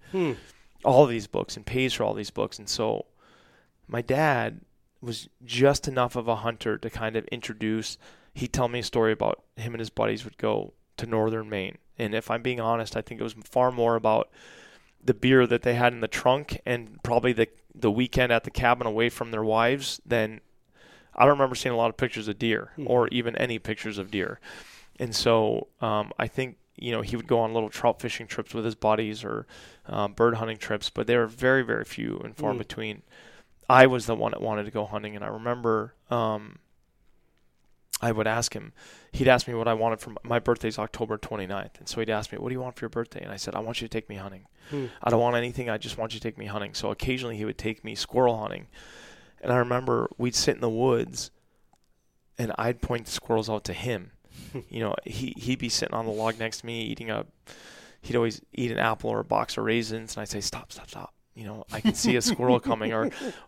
all these books and pays for all these books. And so my dad was just enough of a hunter to kind of introduce. He'd tell me a story about him and his buddies would go to northern Maine. And if I'm being honest, I think it was far more about the beer that they had in the trunk and probably the weekend at the cabin away from their wives than I don't remember seeing a lot of pictures of deer or even any pictures of deer. And so I think, you know, he would go on little trout fishing trips with his buddies or bird hunting trips, but they were very, very few and far between. I was the one that wanted to go hunting, and I remember I would ask him, he'd ask me what I wanted for my birthday's October 29th. And so he'd ask me, what do you want for your birthday? And I said, I want you to take me hunting. I don't want anything. I just want you to take me hunting. So occasionally he would take me squirrel hunting. And I remember we'd sit in the woods and I'd point the squirrels out to him. You know, he'd be sitting on the log next to me he'd always eat an apple or a box of raisins. And I'd say, stop. You know, I can see a squirrel coming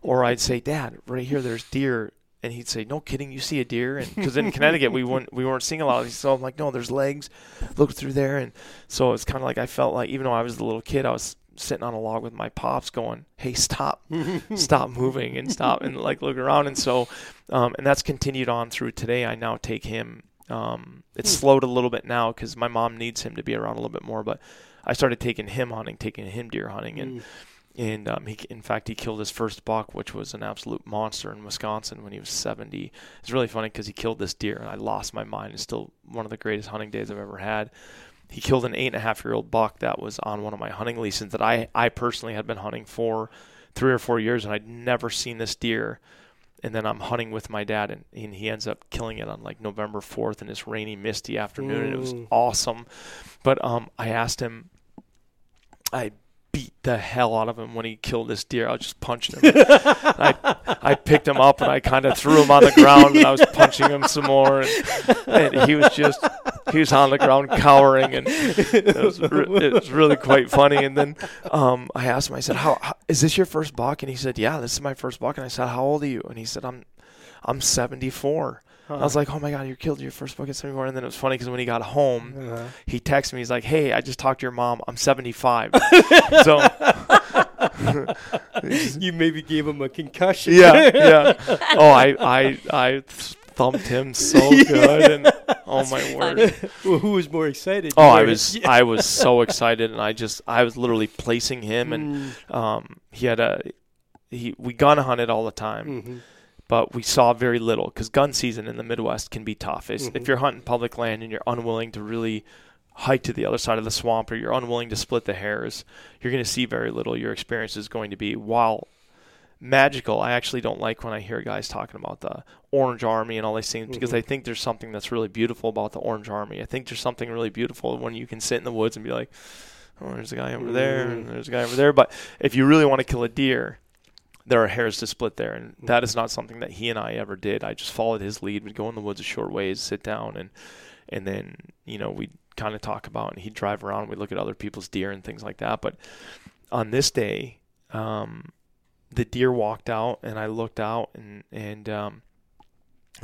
or I'd say, Dad, right here, there's deer. And he'd say, no kidding, you see a deer? And because in Connecticut, we weren't seeing a lot of these. So I'm like, no, there's legs. Look through there. And so it's kind of like I felt like even though I was the little kid, I was sitting on a log with my pops going, hey, stop moving and stop and like look around. And so and that's continued on through today. I now take him. It's slowed a little bit now because my mom needs him to be around a little bit more. But I started taking him deer hunting. And he killed his first buck, which was an absolute monster in Wisconsin when he was 70. It's really funny because he killed this deer, and I lost my mind. It's still one of the greatest hunting days I've ever had. He killed an 8.5-year-old buck that was on one of my hunting leases that I personally had been hunting for 3 or 4 years, and I'd never seen this deer. And then I'm hunting with my dad, and he ends up killing it on like November 4th in this rainy, misty afternoon, and it was awesome. But I asked him, I beat the hell out of him when he killed this deer. I was just punching him. I picked him up and I kind of threw him on the ground and I was punching him some more. And he was on the ground cowering, and it was really quite funny. And then I asked him, I said, how is this your first buck? And he said, yeah, this is my first buck. And I said, how old are you? And he said, I'm 74. I was like, oh, my God, you killed your first buck at 74. And then it was funny because when he got home, he texted me. He's like, hey, I just talked to your mom. I'm 75. So you maybe gave him a concussion. Yeah. Oh, I thumped him so good. And oh, my word. Well, who was more excited? Oh, I was so excited. And I was literally placing him. And we gun hunted all the time. But we saw very little because gun season in the Midwest can be tough. If you're hunting public land and you're unwilling to really hike to the other side of the swamp or you're unwilling to split the hairs, you're going to see very little. Your experience is going to be, while magical, I actually don't like when I hear guys talking about the Orange Army and all these things because I think there's something that's really beautiful about the Orange Army. I think there's something really beautiful when you can sit in the woods and be like, oh, there's a guy over there and there's a guy over there. But if you really want to kill a deer, there are hairs to split there, and that is not something that he and I ever did. I just followed his lead. We'd go in the woods a short ways, sit down, and then, you know, we'd kind of talk about, and he'd drive around. We'd look at other people's deer and things like that. But on this day, the deer walked out, and I looked out, and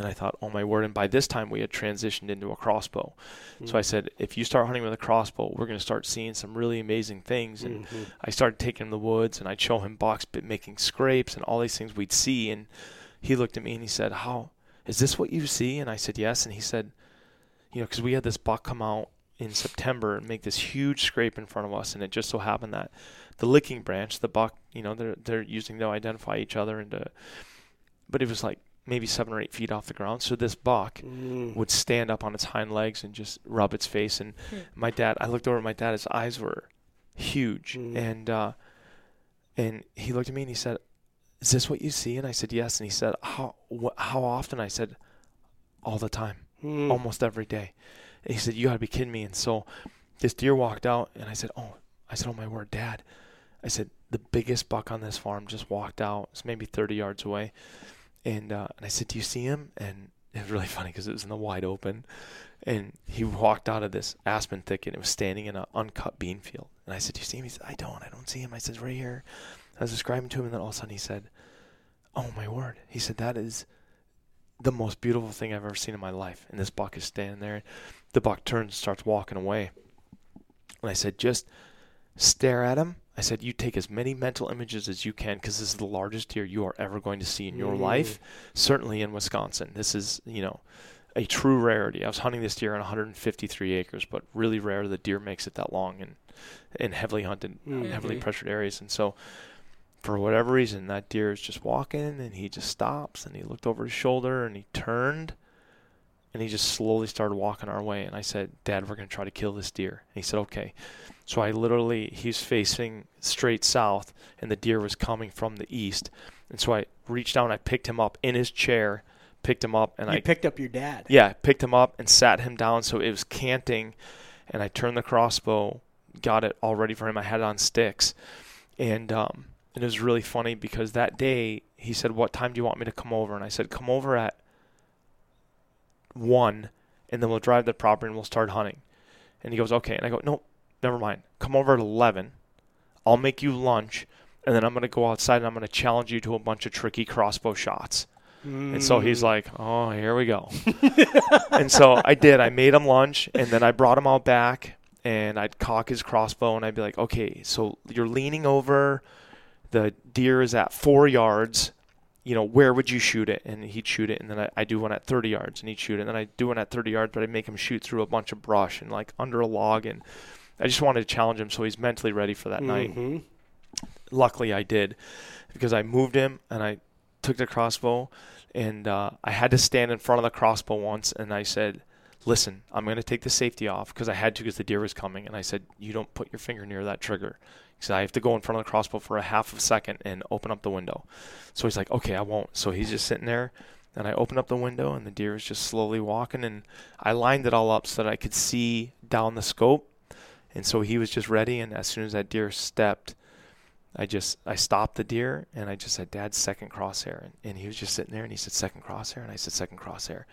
I thought, oh, my word. And by this time, we had transitioned into a crossbow. So I said, if you start hunting with a crossbow, we're going to start seeing some really amazing things. And I started taking him to the woods, and I'd show him box bit making scrapes and all these things we'd see. And he looked at me, and he said, how is this what you see? And I said, yes. And he said, you know, because we had this buck come out in September and make this huge scrape in front of us. And it just so happened that the licking branch, the buck, you know, they're using to identify each other. But it was like maybe 7 or 8 feet off the ground. So this buck would stand up on its hind legs and just rub its face. And my dad, I looked over at my dad, his eyes were huge. And he looked at me and he said, is this what you see? And I said, yes. And he said, how often? I said, all the time, almost every day. And he said, you gotta be kidding me. And so this deer walked out, and I said, oh my word, Dad. I said, the biggest buck on this farm just walked out. It's maybe 30 yards away. And I said, do you see him? And it was really funny because it was in the wide open. And he walked out of this aspen thicket. It was standing in an uncut bean field. And I said, do you see him? He said, I don't see him. I said, right here. I was describing to him, and then all of a sudden he said, oh, my word. He said, that is the most beautiful thing I've ever seen in my life. And this buck is standing there. The buck turns and starts walking away. And I said, just stare at him. I said, you take as many mental images as you can, because this is the largest deer you are ever going to see in your life, certainly in Wisconsin. This is, a true rarity. I was hunting this deer on 153 acres, but really rare the deer makes it that long in heavily hunted, heavily pressured areas. And so for whatever reason, that deer is just walking, and he just stops, and he looked over his shoulder, and he turned, and he just slowly started walking our way. And I said, Dad, we're going to try to kill this deer. And he said, okay. So I literally, he's facing straight south, and the deer was coming from the east. And so I reached down, I picked him up in his chair, You picked up your dad. Yeah, I picked him up and sat him down, so it was canting. And I turned the crossbow, got it all ready for him. I had it on sticks. And it was really funny because that day he said, what time do you want me to come over? And I said, come over at 1, and then we'll drive to the property and we'll start hunting. And he goes, okay. And I go, no, never mind. Come over at 11. I'll make you lunch, and then I'm going to go outside and I'm going to challenge you to a bunch of tricky crossbow shots. Mm. And so he's like, oh, here we go. And so I did. I made him lunch, and then I brought him out back, and I'd cock his crossbow, and I'd be like, okay, so you're leaning over. The deer is at 4 yards. Where would you shoot it? And he'd shoot it, and then I do one at 30 yards, and he'd shoot it, and then I do one at 30 yards, but I make him shoot through a bunch of brush and, under a log, and I just wanted to challenge him so he's mentally ready for that night. Luckily, I did, because I moved him, and I took the crossbow, and I had to stand in front of the crossbow once, and I said, listen, I'm going to take the safety off, because I had to because the deer was coming, and I said, you don't put your finger near that trigger. So I have to go in front of the crossbow for a half of a second and open up the window. So he's like, okay, I won't. So he's just sitting there, and I open up the window, and the deer is just slowly walking, and I lined it all up so that I could see down the scope. And so he was just ready, and as soon as that deer stepped, I stopped the deer, and I just said, Dad, second crosshair. And he was just sitting there, and he said, second crosshair, and I said, second crosshair.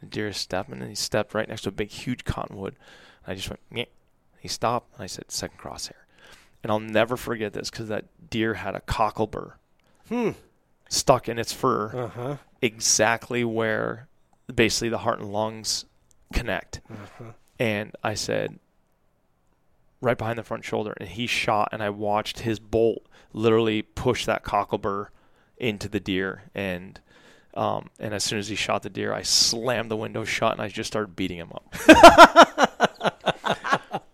And the deer is stepping, and he stepped right next to a big, huge cottonwood. And I just went, meh. He stopped, and I said, second crosshair. And I'll never forget this because that deer had a cockle burr stuck in its fur exactly where basically the heart and lungs connect. And I said, right behind the front shoulder. And he shot, and I watched his bolt literally push that cockle burr into the deer. And as soon as he shot the deer, I slammed the window shut, and I just started beating him up.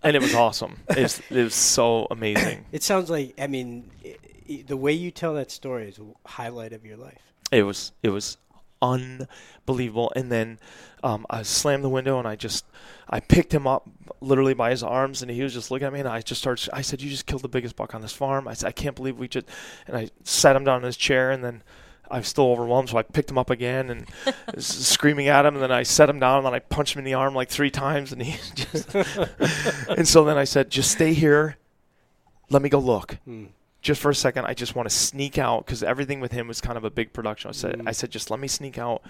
And it was awesome. It was so amazing. It sounds like, the way you tell that story is a highlight of your life. It was unbelievable. And then I slammed the window, and I picked him up literally by his arms, and he was just looking at me, and I said, you just killed the biggest buck on this farm. I said, I can't believe we just, and I sat him down in his chair, and then I was still overwhelmed, so I picked him up again and screaming at him, and then I set him down, and then I punched him in the arm 3 times, and he just and so then I said, just stay here. Let me go look. Just for a second, I just want to sneak out, because everything with him was kind of a big production. I said, just let me sneak out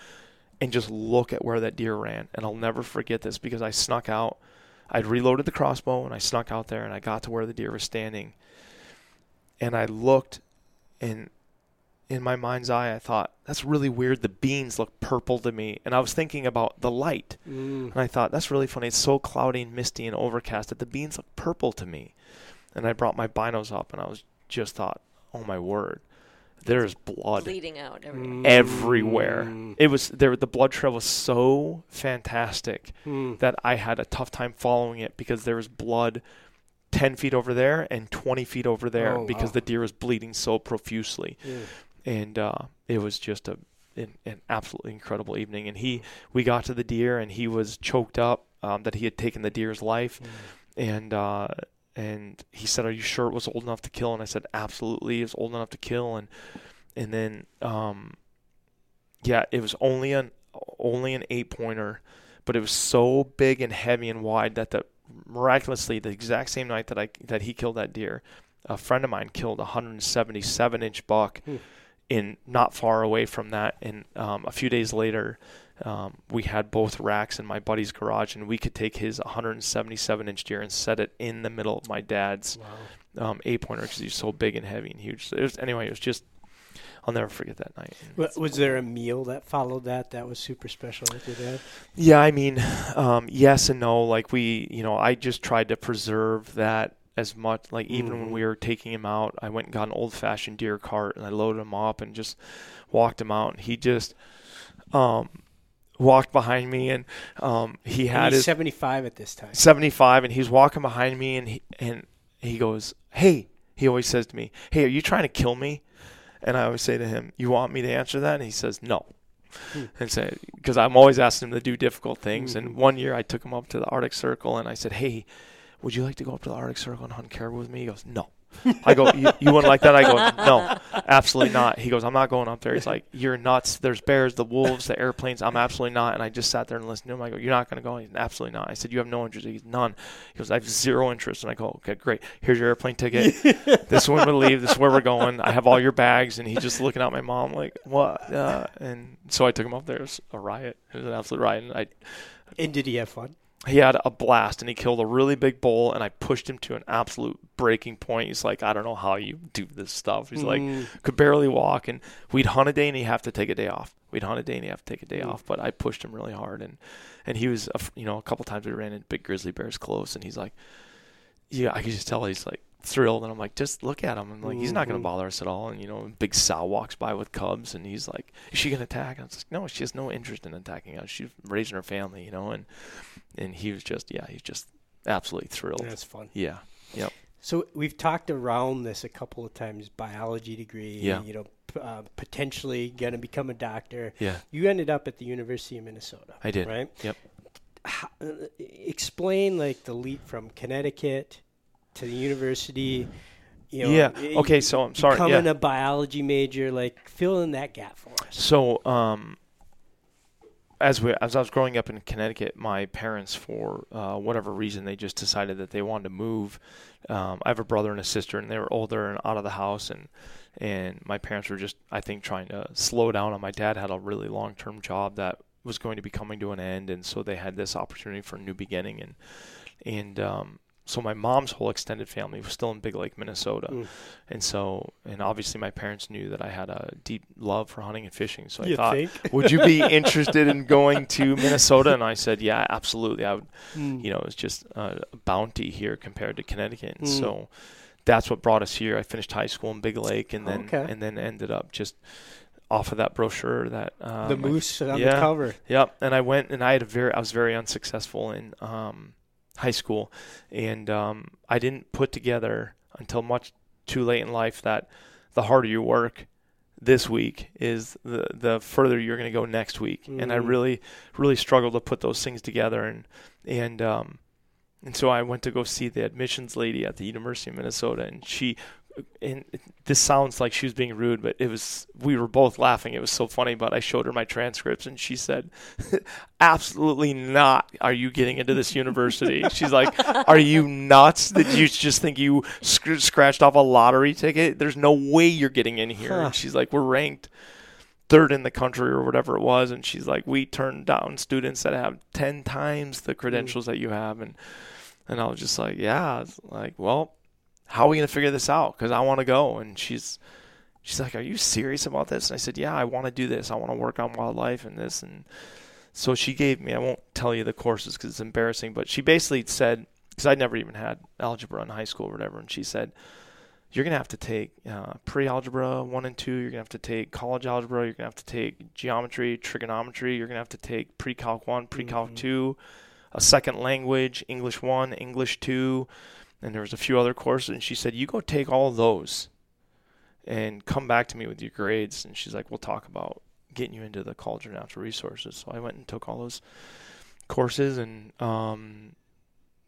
and just look at where that deer ran. And I'll never forget this, because I snuck out. I'd reloaded the crossbow, and I snuck out there, and I got to where the deer was standing. And I looked, and in my mind's eye, I thought, that's really weird. The beans look purple to me. And I was thinking about the light. And I thought, that's really funny. It's so cloudy and misty and overcast that the beans look purple to me. And I brought my binos up, and I was just thought, oh, my word. There's blood bleeding out everywhere. It was there. The blood trail was so fantastic that I had a tough time following it, because there was blood 10 feet over there and 20 feet over there because the deer was bleeding so profusely. And it was just an absolutely incredible evening. And we got to the deer, and he was choked up that he had taken the deer's life. And he said, are you sure it was old enough to kill? And I said, absolutely, it's old enough to kill. And then, it was only an 8-pointer, but it was so big and heavy and wide that miraculously the exact same night that he killed that deer, a friend of mine killed a 177-inch buck in not far away from that. And a few days later, we had both racks in my buddy's garage, and we could take his 177-inch deer and set it in the middle of my dad's eight-pointer because he's so big and heavy and huge. So it was, anyway, it was just – I'll never forget that night. Was there a meal that followed that was super special with your dad? Yeah, I mean, yes and no. Like we – you know, I just tried to preserve that as much. Like even when we were taking him out, I went and got an old-fashioned deer cart, and I loaded him up and just walked him out, and he just walked behind me, and he had his 75 at this time. 75, and he's walking behind me, and he goes, "Hey," he always says to me, "Hey, are you trying to kill me?" And I always say to him, "You want me to answer that?" And he says, "No," and say because I'm always asking him to do difficult things. And one year I took him up to the Arctic Circle, and I said, "Hey, would you like to go up to the Arctic Circle and hunt caribou with me?" He goes, "No." I go, you wouldn't like that? I go, "No, absolutely not." He goes, "I'm not going up there." He's like, "You're nuts. There's bears, the wolves, the airplanes. I'm absolutely not." And I just sat there and listened to him. I go, "You're not going to go?" He's absolutely not. I said, "You have no interest?" He's none. He goes, "I have zero interest." And I go, "Okay, great. Here's your airplane ticket. This one will leave. This is where we're going. I have all your bags." And he's just looking at my mom like, "What?" And so I took him up there. It was a riot. It was an absolute riot. And did he have fun? He had a blast, and he killed a really big bull, and I pushed him to an absolute breaking point. He's like, "I don't know how you do this stuff." He's like, could barely walk, and we'd hunt a day, and he'd have to take a day off. But I pushed him really hard, and he was, a couple times we ran into big grizzly bears close, and he's like, yeah, I could just tell he's like thrilled, and I'm like, just look at him. I'm like, he's not going to bother us at all. And, big sow walks by with cubs, and he's like, "Is she going to attack?" And I was like, "No, she has no interest in attacking us. She's raising her family, and he was just, he's just absolutely thrilled. That's fun. Yeah. Yep. So we've talked around this a couple of times, biology degree, potentially going to become a doctor. Yeah. You ended up at the University of Minnesota. I did. Right? Yep. How, explain like the leap from Connecticut to the university, Okay, so I'm sorry. Becoming a biology major, like fill in that gap for us. So, as I was growing up in Connecticut, my parents, for whatever reason, they just decided that they wanted to move. I have a brother and a sister, and they were older and out of the house, and my parents were just, I think, trying to slow down. And my dad had a really long-term job that was going to be coming to an end, and so they had this opportunity for a new beginning, So my mom's whole extended family was still in Big Lake, Minnesota. And obviously my parents knew that I had a deep love for hunting and fishing. So I thought, would you be interested in going to Minnesota? And I said, yeah, absolutely. I would, it's just a bounty here compared to Connecticut. And so that's what brought us here. I finished high school in Big Lake and then ended up just off of that brochure that the moose on the cover. Yep. And I went and I was very unsuccessful in high school, and I didn't put together until much too late in life that the harder you work this week is the further you're going to go next week. And I really, really struggled to put those things together, and so I went to go see the admissions lady at the University of Minnesota, and she, and this sounds like she was being rude, but we were both laughing. It was so funny, but I showed her my transcripts, and she said, absolutely not are you getting into this university. She's like, are you nuts? Did you just think you scratched off a lottery ticket? There's no way you're getting in here. And she's like, we're ranked third in the country or whatever it was. And she's like, we turn down students that have 10 times the credentials that you have. And I was just like, yeah, it's like, well, how are we going to figure this out? Because I want to go. And she's like, are you serious about this? And I said, yeah, I want to do this. I want to work on wildlife and this. And so she gave me, I won't tell you the courses because it's embarrassing, but she basically said, because I never even had algebra in high school or whatever, and she said, you're going to have to take pre-algebra 1 and 2. You're going to have to take college algebra. You're going to have to take geometry, trigonometry. You're going to have to take pre-calc 1, pre-calc 2, a second language, English 1, English 2, and there was a few other courses, and she said, you go take all those and come back to me with your grades. And she's like, we'll talk about getting you into the College of Natural Resources. So I went and took all those courses and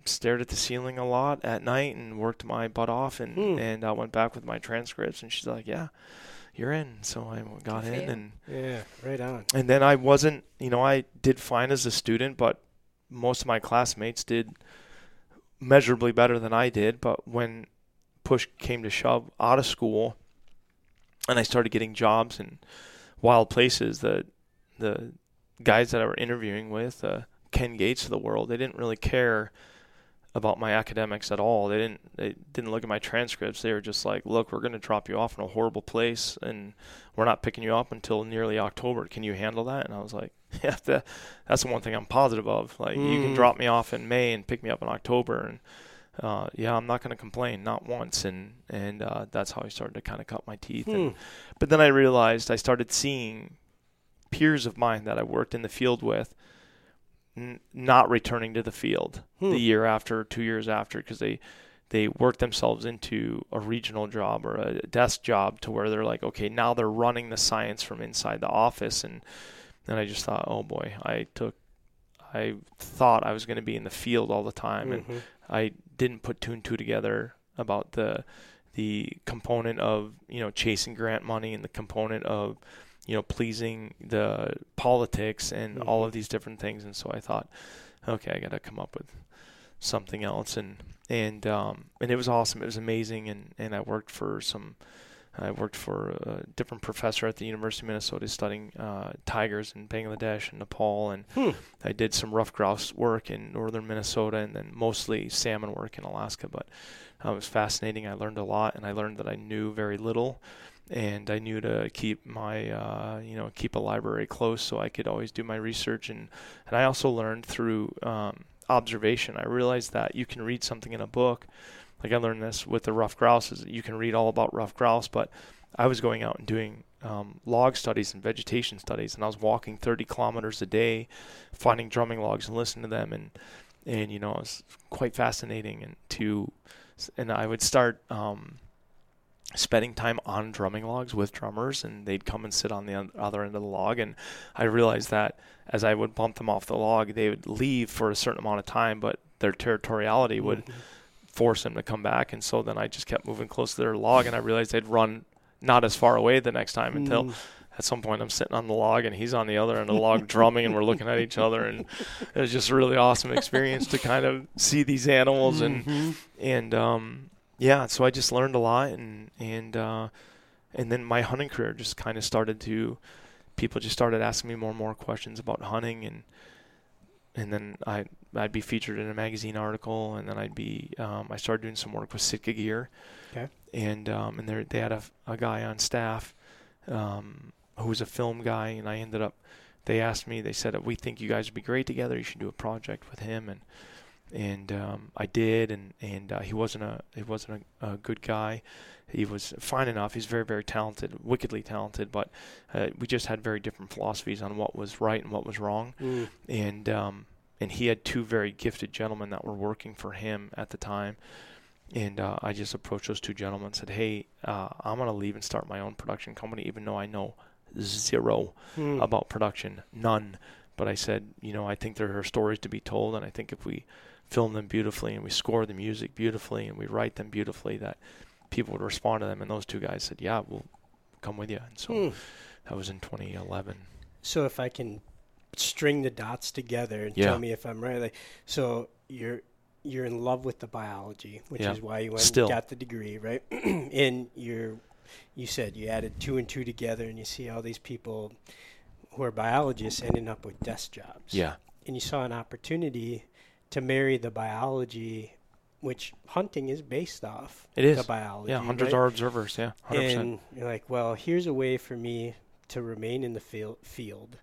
stared at the ceiling a lot at night and worked my butt off, and I went back with my transcripts, and she's like, yeah, you're in. So I got in. And yeah, right on. And then I wasn't, I did fine as a student, but most of my classmates did – measurably better than I did, but when push came to shove out of school, and I started getting jobs in wild places, the guys that I were interviewing with, Ken Gates of the world, they didn't really care about my academics at all. They didn't look at my transcripts. They were just like, look, we're going to drop you off in a horrible place, and we're not picking you up until nearly October. Can you handle that? And I was like, yeah, that's the one thing I'm positive of. Like, you can drop me off in May and pick me up in October, and yeah, I'm not going to complain, not once. And that's how I started to kind of cut my teeth. But then I realized I started seeing peers of mine that I worked in the field with not returning to the field the year after, 2 years after, because they work themselves into a regional job or a desk job to where they're like, okay, now they're running the science from inside the office. And I just thought, oh boy, I thought I was going to be in the field all the time. And I didn't put two and two together about the component of, you know, chasing grant money and the component of, you know, pleasing the politics and all of these different things. And so I thought, okay, I got to come up with something else. And it was awesome. It was amazing. And I worked for a different professor at the University of Minnesota studying tigers in Bangladesh and Nepal. And I did some rough grouse work in northern Minnesota and then mostly salmon work in Alaska. But it was fascinating. I learned a lot, and I learned that I knew very little. And I knew to keep my, keep a library close so I could always do my research. And I also learned through observation. I realized that you can read something in a book. Like, I learned this with the rough grouse, is that you can read all about rough grouse, but I was going out and doing log studies and vegetation studies. And I was walking 30 kilometers a day, finding drumming logs and listening to them. And you know, it was quite fascinating. And I would start spending time on drumming logs with drummers, and they'd come and sit on the other end of the log. And I realized that as I would bump them off the log, they would leave for a certain amount of time, but their territoriality would force them to come back. And so then I just kept moving close to their log, and I realized they'd run not as far away the next time until at some point I'm sitting on the log and he's on the other end of the log drumming, and we're looking at each other. And it was just a really awesome experience to kind of see these animals. Yeah, so I just learned a lot, and then my hunting career just kind of started to, people just started asking me more and more questions about hunting, and then I'd be featured in a magazine article, and then I'd be, I started doing some work with Sitka Gear, and they had a guy on staff who was a film guy, and I ended up, they asked me, they said, we think you guys would be great together, you should do a project with him, and I did, and he wasn't a good guy. He was fine enough. He's very, very talented, wickedly talented, but we just had very different philosophies on what was right and what was wrong. And he had two very gifted gentlemen that were working for him at the time. And I just approached those two gentlemen and said, hey, I'm going to leave and start my own production company, even though I know zero about production, none. But I said, you know, I think there are stories to be told, and I think if we film them beautifully and we score the music beautifully and we write them beautifully, that people would respond to them. And those two guys said, yeah, we'll come with you. And so that was in 2011. So if I can string the dots together and tell me if I'm right. Like, so you're in love with the biology, which is why you went and got the degree, right? And you said you added two and two together, and you see all these people who are biologists ending up with desk jobs. Yeah. And you saw an opportunity to marry the biology, which hunting is based off. It is. The biology. Yeah, hunters are observers, yeah, 100%. And you're like, well, here's a way for me to remain in the field,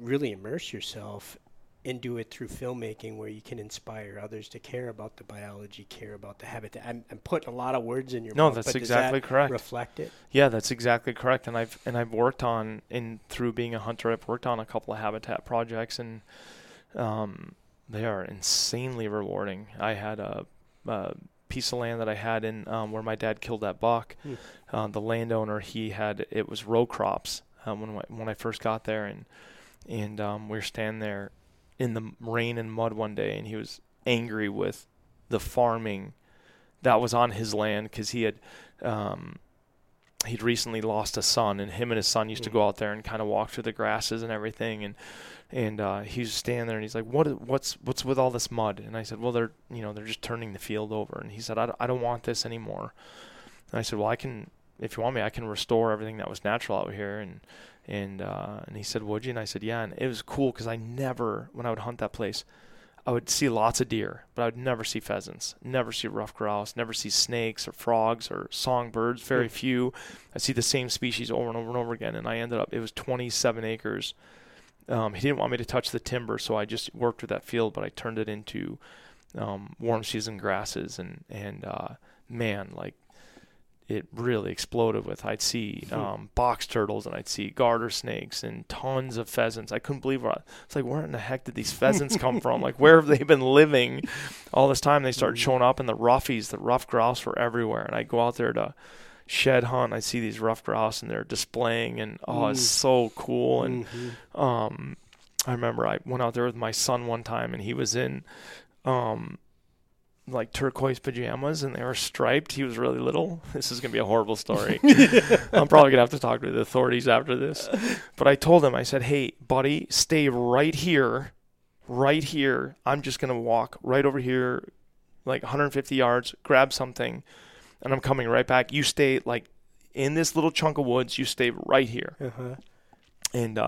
really immerse yourself, and do it through filmmaking where you can inspire others to care about the biology, care about the habitat. I'm putting a lot of words in your mouth. No, that's exactly correct. Reflect it. Yeah, that's exactly correct. And I've worked on, and through being a hunter, I've worked on a couple of habitat projects, and they are insanely rewarding. I had a piece of land that I had in where my dad killed that buck. The landowner, it was row crops when I first got there, and we were standing there in the rain and mud one day, and he was angry with the farming that was on his land because he had he'd recently lost a son, and him and his son used to go out there and kind of walk through the grasses and everything. And he's standing there and he's like, what's with all this mud? And I said, well, they're just turning the field over. And he said, I don't want this anymore. And I said, well, if you want me, I can restore everything that was natural out here. And he said, would you? And I said, yeah. And it was cool, 'cause when I would hunt that place, I would see lots of deer, but I would never see pheasants, never see rough grouse, never see snakes or frogs or songbirds, very few. I see the same species over and over and over again. And I it was 27 acres. He didn't want me to touch the timber, so I just worked with that field, but I turned it into warm season grasses. And man, like, it really exploded with, I'd see box turtles, and I'd see garter snakes and tons of pheasants. I couldn't believe it. It's like, where in the heck did these pheasants come from? Like, where have they been living all this time? They started showing up, and the rough grouse were everywhere. And I go out there to shed hunt. I see these rough grouse, and they're displaying, and it's so cool. And I remember I went out there with my son one time, and he was in like turquoise pajamas, and they were striped. He was really little. This is going to be a horrible story. I'm probably going to have to talk to the authorities after this. But I told him, I said, hey, buddy, stay right here, right here. I'm just going to walk right over here, like 150 yards, grab something, and I'm coming right back. You stay like in this little chunk of woods. You stay right here. Uh-huh. And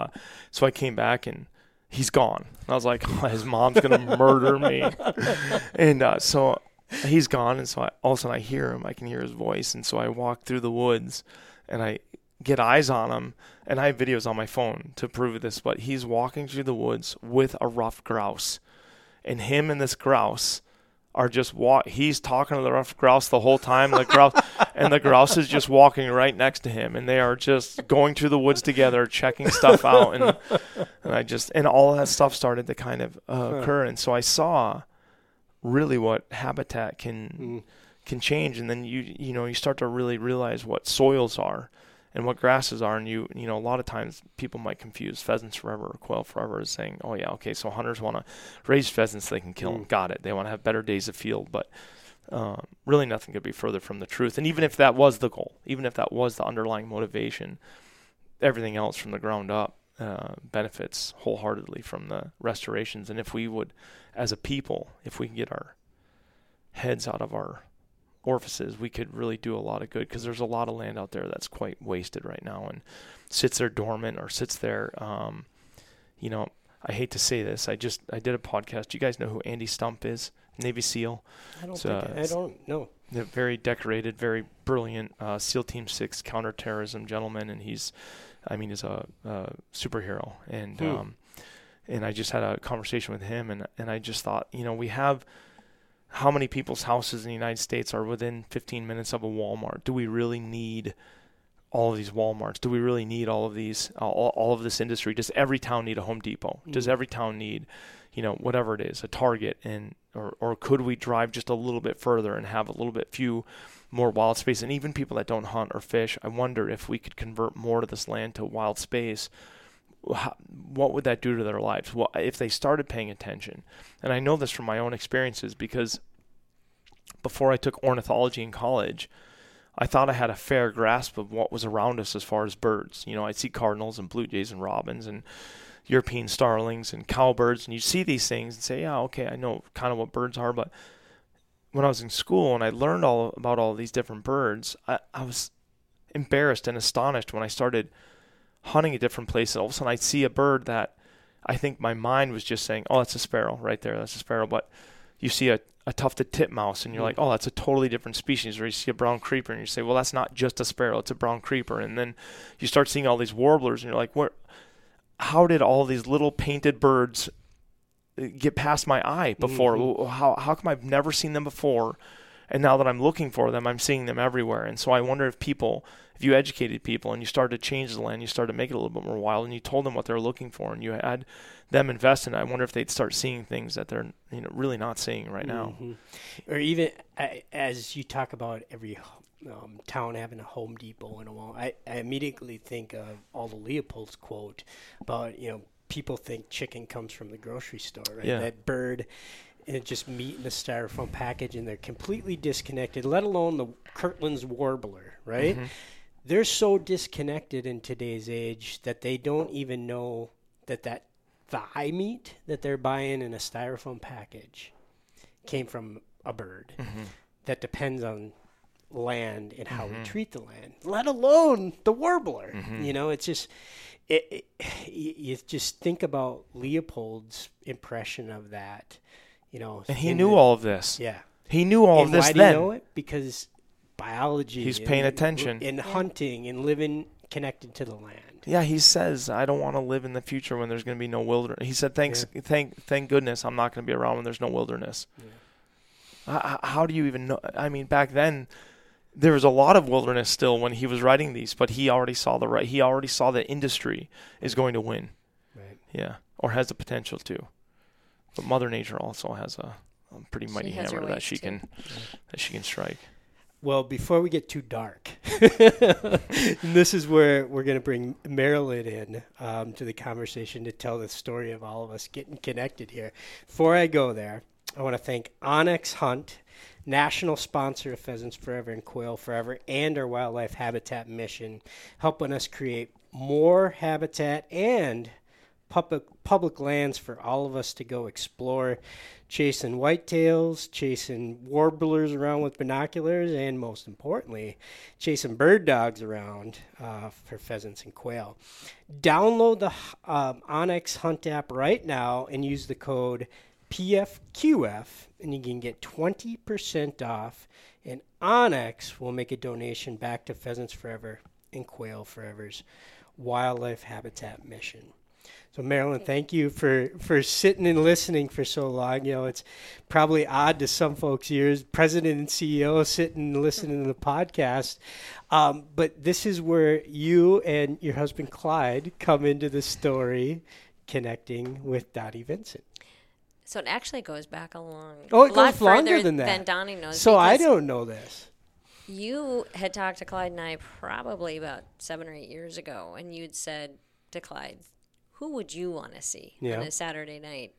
so I came back, and he's gone. And I was like, oh, his mom's going to murder me. And so he's gone. And so all of a sudden I hear him. I can hear his voice. And so I walk through the woods, and I get eyes on him. And I have videos on my phone to prove this. But he's walking through the woods with a rough grouse. And him and this grouse are just he's talking to the rough grouse the whole time. And the grouse is just walking right next to him, and they are just going through the woods together, checking stuff out, and I just, and all that stuff started to kind of occur. And so I saw really what habitat can change, and then you start to really realize what soils are and what grasses are, and you know, a lot of times people might confuse Pheasants Forever or Quail Forever as saying, oh yeah, okay, so hunters want to raise pheasants so they can kill them. Got it. They want to have better days of field, but really nothing could be further from the truth. And even if that was the goal, even if that was the underlying motivation, everything else from the ground up benefits wholeheartedly from the restorations. And if we would, as a people, if we can get our heads out of our orifices, we could really do a lot of good, because there's a lot of land out there that's quite wasted right now and sits there dormant or sits there. I hate to say this. I did a podcast. Do you guys know who Andy Stump is? Navy SEAL. I don't know. They're very decorated, very brilliant SEAL Team 6 counterterrorism gentleman, and he's a superhero. And I just had a conversation with him, and I just thought, we have. How many people's houses in the United States are within 15 minutes of a Walmart? Do we really need all of these Walmarts? Do we really need all of these, all of this industry? Does every town need a Home Depot? Mm-hmm. Does every town need, whatever it is, a Target? Or could we drive just a little bit further and have a little bit few more wild space? And even people that don't hunt or fish, I wonder if we could convert more of this land to wild space. What would that do to their lives? Well, if they started paying attention, and I know this from my own experiences, because before I took ornithology in college, I thought I had a fair grasp of what was around us as far as birds. I'd see cardinals and blue jays and robins and European starlings and cowbirds, and you see these things and say, yeah, okay, I know kind of what birds are. But when I was in school and I learned all about all these different birds, I was embarrassed and astonished when I started hunting at different places. All of a sudden I'd see a bird that I think my mind was just saying, oh, that's a sparrow right there. That's a sparrow. But you see a tufted titmouse, and you're like, oh, that's a totally different species. Or you see a brown creeper, and you say, well, that's not just a sparrow. It's a brown creeper. And then you start seeing all these warblers, and you're like, how did all these little painted birds get past my eye before? Mm-hmm. How come I've never seen them before? And now that I'm looking for them, I'm seeing them everywhere. And so I wonder if you educated people and you started to change the land, you started to make it a little bit more wild, and you told them what they're looking for, and you had them invest in it, I wonder if they'd start seeing things that they're really not seeing right now. Mm-hmm. Or even as you talk about every town having a Home Depot and a Walmart, I immediately think of Aldo Leopold's quote about, people think chicken comes from the grocery store, right? Yeah. That bird... and just meat in a styrofoam package, and they're completely disconnected, let alone the Kirtland's warbler, right? Mm-hmm. they're so disconnected in today's age that they don't even know that that thigh meat that they're buying in a styrofoam package came from a bird that depends on land and how we treat the land, let alone the warbler. You know, it's just, you just think about Leopold's impression of that, you know. And he knew all of this. Yeah. He knew all of this then. Why do you know it? Because biology. He's paying attention. And hunting and living connected to the land. Yeah, he says, I don't want to live in the future when there's going to be no wilderness. He said, thank goodness I'm not going to be around when there's no wilderness. Yeah. How do you even know? I mean, back then, there was a lot of wilderness still when he was writing these, but he already saw he already saw that industry is going to win. Right. Yeah, or has the potential to. But Mother Nature also has a pretty mighty hammer that she can strike. Well, before we get too dark, this is where we're going to bring Marilyn in to the conversation to tell the story of all of us getting connected here. Before I go there, I want to thank Onyx Hunt, national sponsor of Pheasants Forever and Quail Forever, and our wildlife habitat mission, helping us create more habitat and public lands for all of us to go explore, chasing whitetails, chasing warblers around with binoculars, and most importantly, chasing bird dogs around for pheasants and quail. Download the Onyx Hunt app right now and use the code PFQF, and you can get 20% off, and Onyx will make a donation back to Pheasants Forever and Quail Forever's wildlife habitat mission. So, Marilyn, thank you for sitting and listening for so long. You know, it's probably odd to some folks' ears, president and CEO sitting and listening to the podcast. But this is where you and your husband, Clyde, come into the story, connecting with Donnie Vincent. So it actually goes back a lot longer than that. Than Donnie knows. So I don't know this. You had talked to Clyde and I probably about 7 or 8 years ago, and you'd said to Clyde, who would you want to see on a Saturday night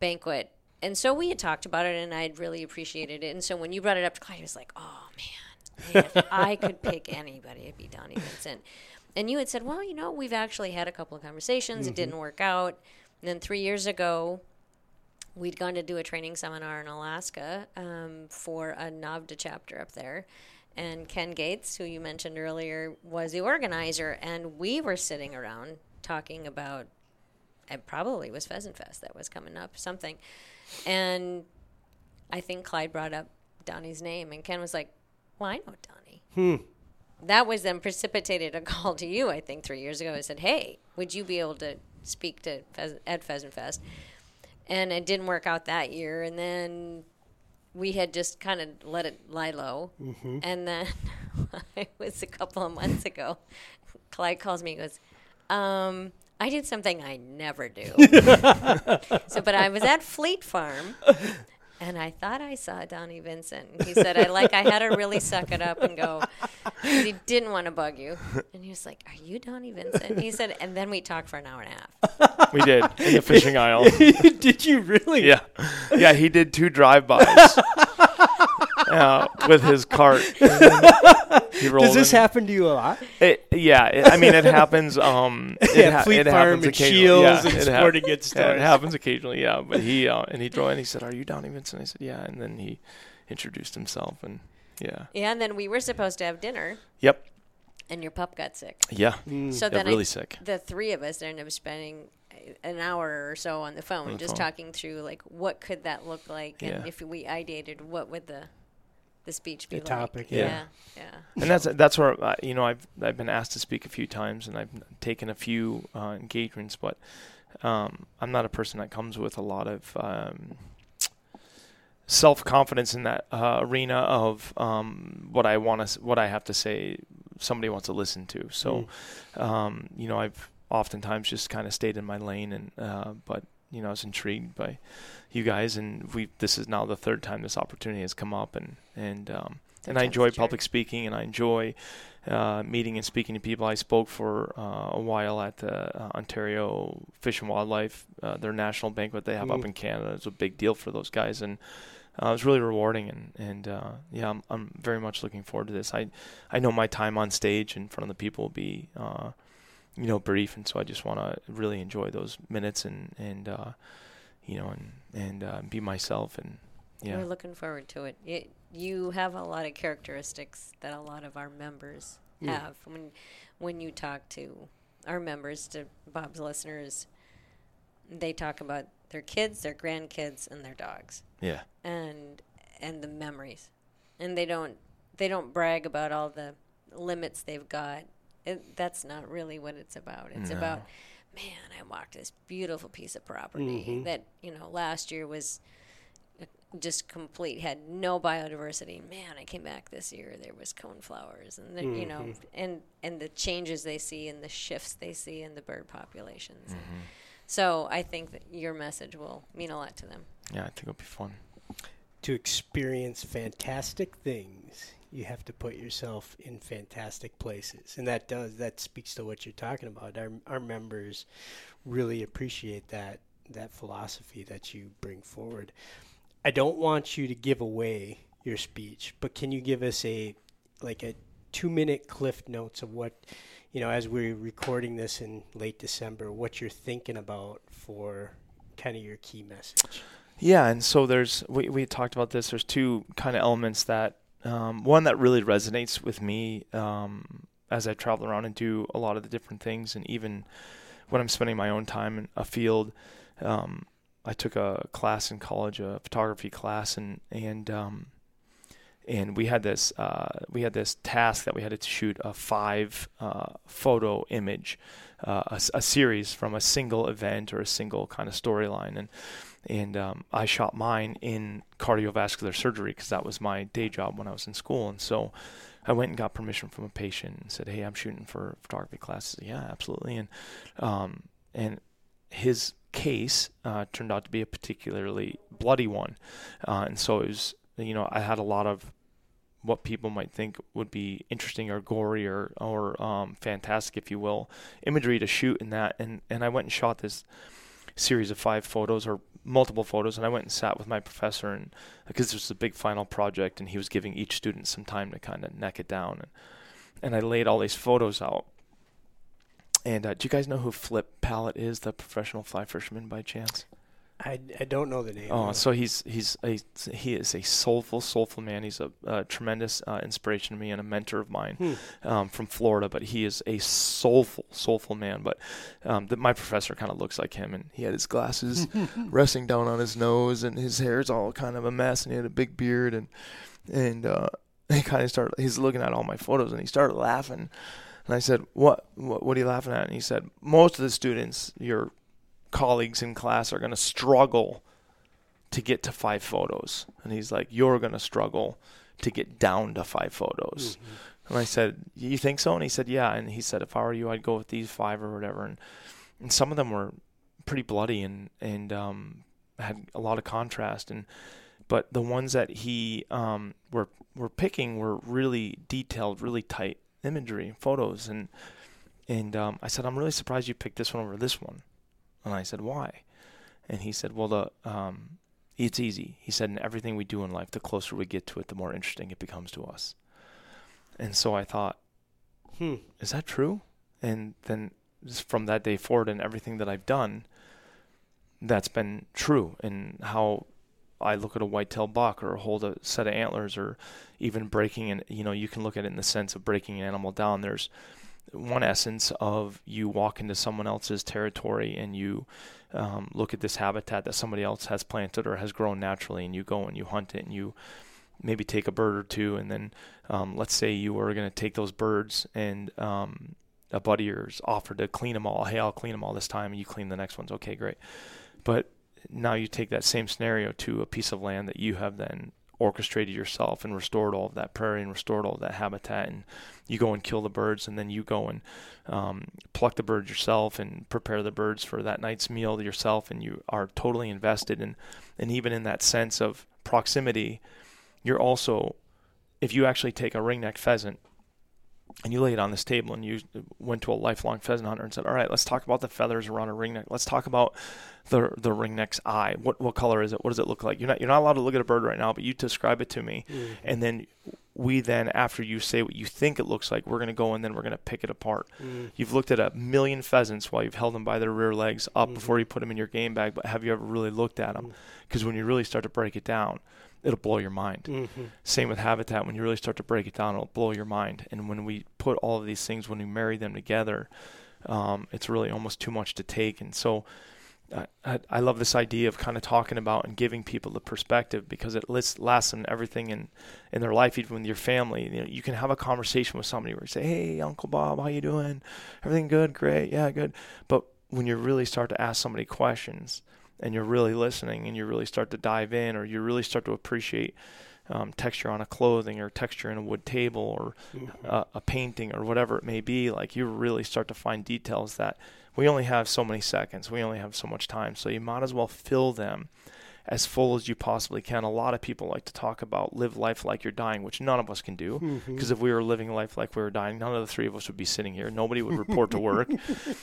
banquet? And so we had talked about it, and I'd really appreciated it. And so when you brought it up to Clyde, I was like, oh, man, if I could pick anybody, it'd be Donnie Vincent. And you had said, well, you know, we've actually had a couple of conversations. It didn't work out. And then 3 years ago, we'd gone to do a training seminar in Alaska for a NAVDA chapter up there. And Ken Gates, who you mentioned earlier, was the organizer. And we were sitting around talking about, it probably was Pheasant Fest that was coming up, something. And I think Clyde brought up Donnie's name, and Ken was like, well, I know Donnie. That was then precipitated a call to you, I think, 3 years ago. I said, hey, would you be able to speak to at Pheasant Fest? And it didn't work out that year. And then we had just kind of let it lie low. And then it was a couple of months ago, Clyde calls me and goes, I did something I never do. But I was at Fleet Farm, and I thought I saw Donnie Vincent. And he said, I had to really suck it up and go, he didn't want to bug you. And he was like, are you Donnie Vincent? And he said, and then we talked for an hour and a half. We did, in the fishing aisle. Did you really? Yeah. Yeah, he did 2 drive-bys. With his cart. He rolled. Does this happen to you a lot? It happens. Fleet Farm and Shields and sporting goods stores. It happens occasionally, yeah. But he and he drove in. He said, "Are you Donnie Vincent?" I said, "Yeah." And then he introduced himself, and yeah. And then we were supposed to have dinner. Yep. And your pup got sick. Yeah. So then really sick. The three of us ended up spending an hour or so on the phone, talking through what could that look like, and if we ideated what would the speech be the topic, and that's where I've been asked to speak a few times, and I've taken a few engagements, but I'm not a person that comes with a lot of self-confidence in that arena of what I have to say somebody wants to listen to. So I've oftentimes just kind of stayed in my lane, and but I was intrigued by you guys, and this is now the third time this opportunity has come up, and And I enjoy public speaking, and I enjoy meeting and speaking to people. I spoke for a while at the Ontario Fish and Wildlife, their national banquet they have up in Canada. It's a big deal for those guys, and it was really rewarding. And yeah, I'm very much looking forward to this. I know my time on stage in front of the people will be brief, and so I just want to really enjoy those minutes and be myself. And yeah, we're looking forward to it. You have a lot of characteristics that a lot of our members have. When you talk to our members, to Bob's listeners, they talk about their kids, their grandkids, and their dogs. Yeah. And the memories, and they don't brag about all the limits they've got. That's not really what it's about. It's about, man, I walked this beautiful piece of property that, last year was just complete, had no biodiversity. Man, I came back this year, there was cone flowers, and, and the changes they see and the shifts they see in the bird populations. So I think that your message will mean a lot to them. Yeah, I think it'll be fun. To experience fantastic things, you have to put yourself in fantastic places. And that speaks to what you're talking about. Our members really appreciate that philosophy that you bring forward. I don't want you to give away your speech, but can you give us a 2-minute cliff notes of what, as we're recording this in late December, what you're thinking about for kind of your key message? Yeah. And so we talked about this. There's two kind of elements that, one that really resonates with me as I travel around and do a lot of the different things, and even when I'm spending my own time in a field. I took a class in college, a photography class, and we had this task that we had to shoot a 5 photo image, a series from a single event or a single kind of storyline, and I shot mine in cardiovascular surgery because that was my day job when I was in school. And so I went and got permission from a patient and said, hey, I'm shooting for photography classes. Yeah, absolutely. And his case turned out to be a particularly bloody one. And so it was, I had a lot of what people might think would be interesting or gory or fantastic, if you will, imagery to shoot in that. And I went and shot this series of 5 photos or multiple photos, and I went and sat with my professor, and because this was a big final project and he was giving each student some time to kind of neck it down, and I laid all these photos out. And do you guys know who Flip Pallett is, the professional fly fisherman, by chance? I don't know the name. Oh, so he is a soulful man. He's a tremendous inspiration to me and a mentor of mine from Florida. But he is a soulful man. But my professor kind of looks like him, and he had his glasses resting down on his nose, and his hair's all kind of a mess, and he had a big beard, and he kind of started. He's looking at all my photos, and he started laughing, and I said, "What are you laughing at?" And he said, "Most of the students, your colleagues in class are going to struggle to get to 5 photos." And he's like, "You're going to struggle to get down to 5 photos." And I said, "You think so?" And he said, "Yeah." And he said, "If I were you, I'd go with these 5 or whatever." And some of them were pretty bloody and had a lot of contrast. But the ones that he were picking were really detailed, really tight imagery and photos. And I said, "I'm really surprised you picked this one over this one." And I said, "Why?" And he said, "Well, it's easy." He said, "In everything we do in life, the closer we get to it, the more interesting it becomes to us." And so I thought, is that true? And then just from that day forward and everything that I've done, that's been true. And how I look at a white-tailed buck or hold a set of antlers, or even breaking an, you can look at it in the sense of breaking an animal down. There's one essence of you walk into someone else's territory and you look at this habitat that somebody else has planted or has grown naturally, and you go and you hunt it, and you maybe take a bird or two, and then let's say you were going to take those birds, and a buddy of yours offered to clean them all. Hey, I'll clean them all this time, and you clean the next ones. Okay, great. But now you take that same scenario to a piece of land that you have then orchestrated yourself and restored all of that prairie and restored all of that habitat, and you go and kill the birds, and then you go and pluck the birds yourself and prepare the birds for that night's meal yourself, and you are totally invested. And even in that sense of proximity, you're also if you actually take a ringneck pheasant and you lay it on this table and you went to a lifelong pheasant hunter and said, all right, let's talk about the feathers around a ringneck. Let's talk about the ringneck's eye. What color is it? What does it look like? You're not allowed to look at a bird right now, but you describe it to me. Mm-hmm. And then we then, after you say what you think it looks like, we're going to go and then we're going to pick it apart. Mm-hmm. You've looked at 1,000,000 pheasants while you've held them by their rear legs up mm-hmm. before you put them in your game bag, but have you ever really looked at them? Because when you really start to break it down, it'll blow your mind. Mm-hmm. Same with habitat. When you really start to break it down, it'll blow your mind. And when we put all of these things, when we marry them together, it's really almost too much to take. And so I love this idea of kind of talking about and giving people the perspective, because it lasts in everything in their life, even with your family. You can have a conversation with somebody where you say, hey, Uncle Bob, how you doing? Everything good? Great. Yeah, good. But when you really start to ask somebody questions, and you're really listening and you really start to dive in, or you really start to appreciate texture on a clothing or texture in a wood table or mm-hmm. a painting or whatever it may be, like you really start to find details that we only have so many seconds. We only have so much time. So you might as well fill them as full as you possibly can. A lot of people like to talk about live life like you're dying, which none of us can do, because mm-hmm. if we were living life like we were dying, none of the three of us would be sitting here. Nobody would report to work.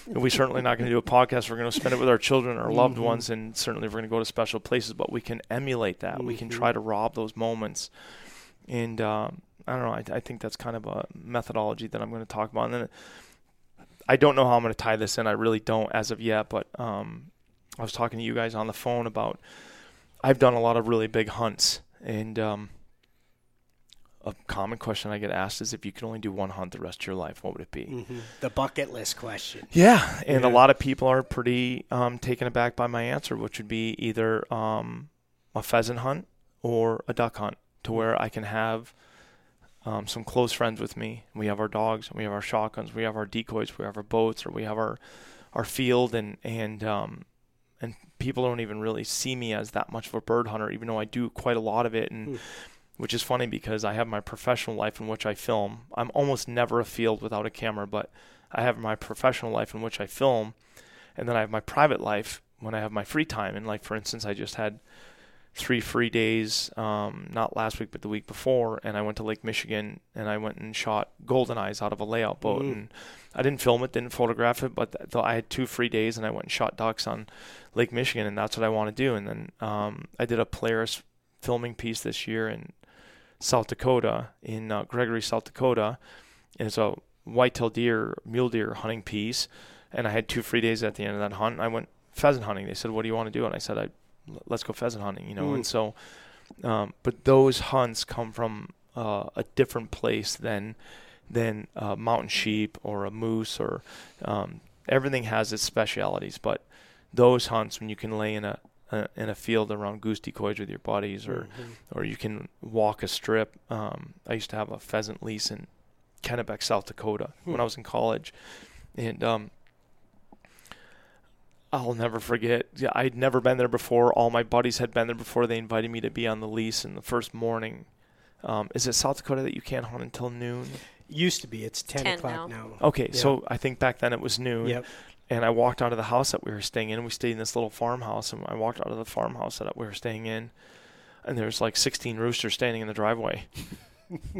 And we're certainly not going to do a podcast. We're going to spend it with our children, our mm-hmm. loved ones, and certainly we're going to go to special places, but we can emulate that. Mm-hmm. We can try to rob those moments. And I don't know, I think that's kind of a methodology that I'm going to talk about. And then I don't know how I'm going to tie this in. I really don't as of yet, but I was talking to you guys on the phone about I've done a lot of really big hunts, and a common question I get asked is, if you could only do one hunt the rest of your life, what would it be? Mm-hmm. The bucket list question. Yeah, and a lot of people are pretty taken aback by my answer, which would be either a pheasant hunt or a duck hunt, to where I can have some close friends with me. We have our dogs, we have our shotguns, we have our decoys, we have our boats, or we have our field, and people don't even really see me as that much of a bird hunter, even though I do quite a lot of it. And which is funny, because I have my professional life in which I film. I'm almost never a field without a camera, but I have my professional life in which I film. And then I have my private life when I have my free time. And like, for instance, I just had 3 free days, not last week, but the week before. And I went to Lake Michigan and I went and shot golden eyes out of a layout boat. Mm. And I didn't film it, didn't photograph it, but I had 2 free days and I went and shot ducks on Lake Michigan, and that's what I want to do. And then, I did a Polaris filming piece this year in South Dakota, in Gregory, South Dakota. And it's a whitetail deer, mule deer hunting piece. And I had 2 free days at the end of that hunt. And I went pheasant hunting. They said, what do you want to do? And I said, let's go pheasant hunting, and so, but those hunts come from a different place than mountain sheep or a moose, or everything has its specialities. But those hunts, when you can lay in a field around goose decoys with your buddies, or mm-hmm. or you can walk a strip. I used to have a pheasant lease in Kennebec, South Dakota, when I was in college, and I'll never forget. Yeah, I'd never been there before. All my buddies had been there before. They invited me to be on the lease. And the first morning, is it South Dakota that you can't hunt until noon? Used to be. It's 10 o'clock now. Okay, yeah. So I think back then it was noon. Yep. And I walked out of the house that we were staying in. We stayed in this little farmhouse, and I walked out of the farmhouse that we were staying in, and there was like 16 roosters standing in the driveway.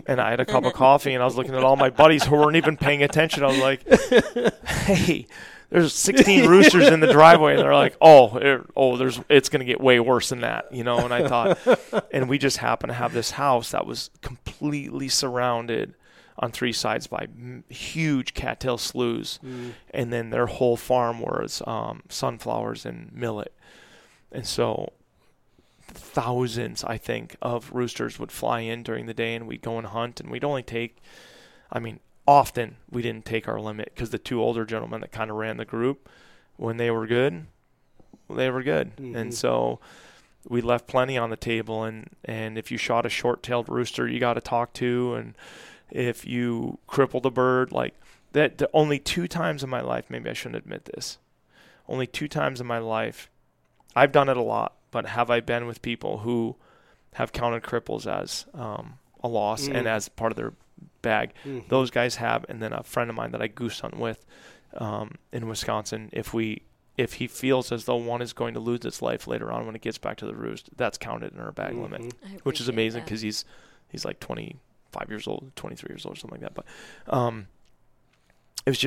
And I had a cup of coffee, and I was looking at all my buddies who weren't even paying attention. I was like, hey, there's 16 roosters in the driveway. And they're like, it's going to get way worse than that, And I thought, and we just happened to have this house that was completely surrounded on 3 sides by huge cattail sloughs. Mm. And then their whole farm was sunflowers and millet. And so thousands, I think, of roosters would fly in during the day, and we'd go and hunt, and we'd only take, often we didn't take our limit, because the 2 older gentlemen that kind of ran the group, when they were good, Mm-hmm. And so we left plenty on the table, and if you shot a short-tailed rooster, you got to talk to, and if you crippled a bird, like that, the only 2 times in my life, maybe I shouldn't admit this, only 2 times in my life, I've done it a lot, but have I been with people who have counted cripples as a loss and as part of their bag? Mm. Those guys have, and then a friend of mine that I goose hunt with in Wisconsin, if he feels as though one is going to lose its life later on when it gets back to the roost, that's counted in our bag limit, which is amazing, because he's like 20, 5 years old, 23 years old or something like that. But it was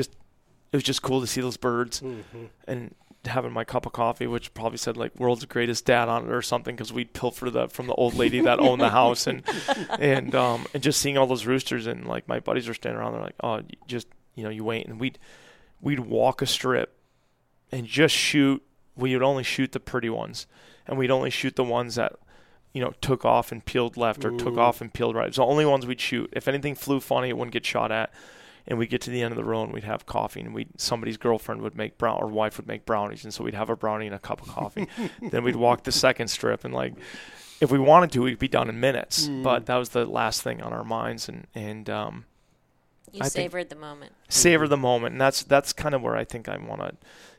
just cool to see those birds mm-hmm. and having my cup of coffee, which probably said like world's greatest dad on it or something, because we'd pilfer from the old lady that owned the house and just seeing all those roosters. And like my buddies were standing around, they're like, oh, just, you know, you wait. And we'd walk a strip and just shoot. We would only shoot the pretty ones, and we'd only shoot the ones that, you know, took off and peeled left or took off and peeled right. It was the only ones we'd shoot. If anything flew funny, it wouldn't get shot at. And we'd get to the end of the row and we'd have coffee, and somebody's girlfriend would make wife would make brownies. And so we'd have a brownie and a cup of coffee. Then we'd walk the second strip, and like, if we wanted to, we'd be done in minutes. But that was the last thing on our minds. And you savored the moment. Savored the moment. And that's kind of where I think I want to,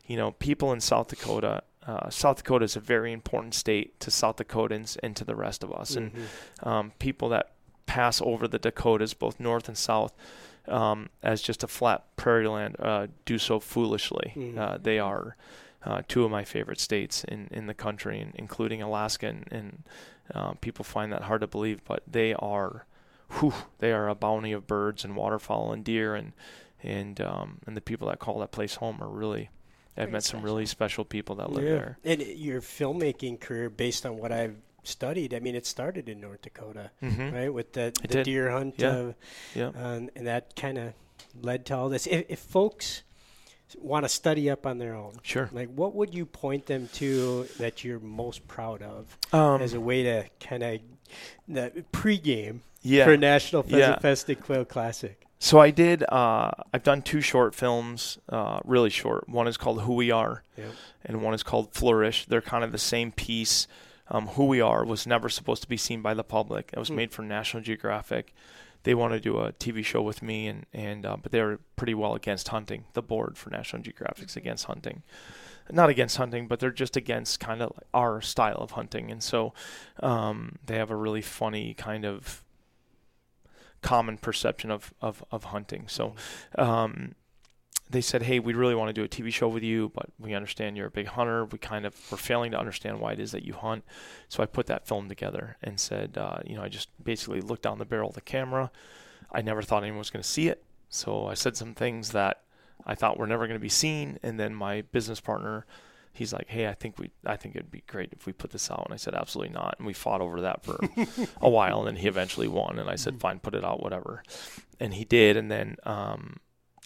you know, people in South Dakota. South Dakota is a very important state to South Dakotans and to the rest of us. Mm-hmm. And people that pass over the Dakotas, both north and south, as just a flat prairie land, do so foolishly. Mm-hmm. They are two of my favorite states in the country, including Alaska. And people find that hard to believe, but they are a bounty of birds and waterfowl and deer. And the people that call that place home are really... I've met some really special people that live there. And your filmmaking career, based on what I've studied, I mean, it started in North Dakota, mm-hmm. right? With the deer hunt. Yeah. And that kind of led to all this. If folks want to study up on their own, sure. Like, what would you point them to that you're most proud of as a way to kind of pregame for National Pheasant Fest and Quail Classic? So I did, I've done two short films, really short. One is called Who We Are, and one is called Flourish. They're kind of the same piece. Who We Are was never supposed to be seen by the public. It was made for National Geographic. They wanted to do a TV show with me, and but they were pretty well against hunting. The board for National Geographic's against hunting. Not against hunting, but they're just against kind of like our style of hunting. And so they have a really funny kind of common perception of hunting. So they said, hey, we really want to do a TV show with you, but we understand you're a big hunter. We're failing to understand why it is that you hunt. So I put that film together and said, I just basically looked down the barrel of the camera. I never thought anyone was going to see it. So I said some things that I thought were never going to be seen. And then my business partner, he's like, hey, I think it'd be great if we put this out. And I said, absolutely not. And we fought over that for a while. And then he eventually won. And I said, fine, put it out, whatever. And he did. And then,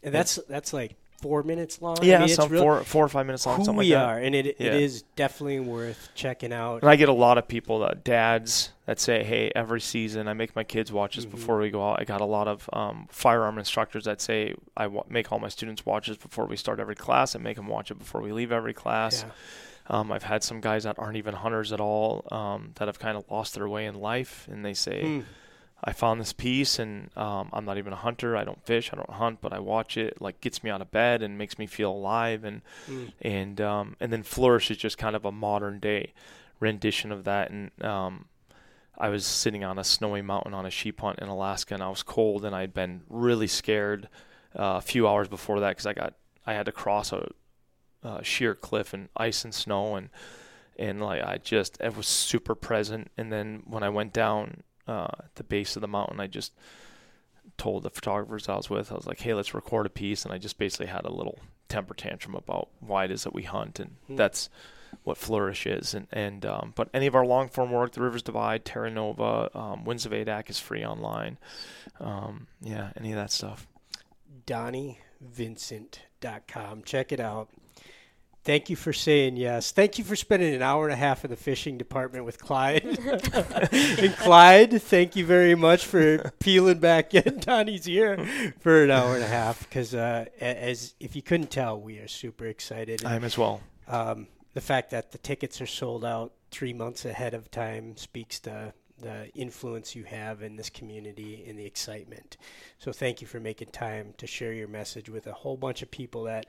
and that's like 4 minutes long. Yeah, I mean, some four or 5 minutes long. Something like that. Who We Are, and it is definitely worth checking out. And I get a lot of people, dads, that say, hey, every season I make my kids watch this before we go out. I got a lot of firearm instructors that say I make all my students watch this before we start every class. I make them watch it before we leave every class. Yeah. I've had some guys that aren't even hunters at all that have kind of lost their way in life, and they say, I found this piece, and I'm not even a hunter. I don't fish. I don't hunt, but I watch it. Like, gets me out of bed and makes me feel alive. And then Flourish is just kind of a modern day rendition of that. And I was sitting on a snowy mountain on a sheep hunt in Alaska, and I was cold, and I'd been really scared a few hours before that because I had to cross a sheer cliff and ice and snow, and it was super present. And then when I went down. At the base of the mountain, I just told the photographers I was with, I was like, hey, let's record a piece. And I just basically had a little temper tantrum about why it is that we hunt. And that's what Flourish is. But any of our long form work, The Rivers Divide, Terra Nova, Winds of Adak is free online. Any of that stuff. DonnieVincent.com. Check it out. Thank you for saying yes. Thank you for spending an hour and a half in the fishing department with Clyde. And Clyde, thank you very much for peeling back in Donnie's ear for an hour and a half. Because as if you couldn't tell, we are super excited. I am as well. The fact that the tickets are sold out 3 months ahead of time speaks to the influence you have in this community and the excitement. So thank you for making time to share your message with a whole bunch of people that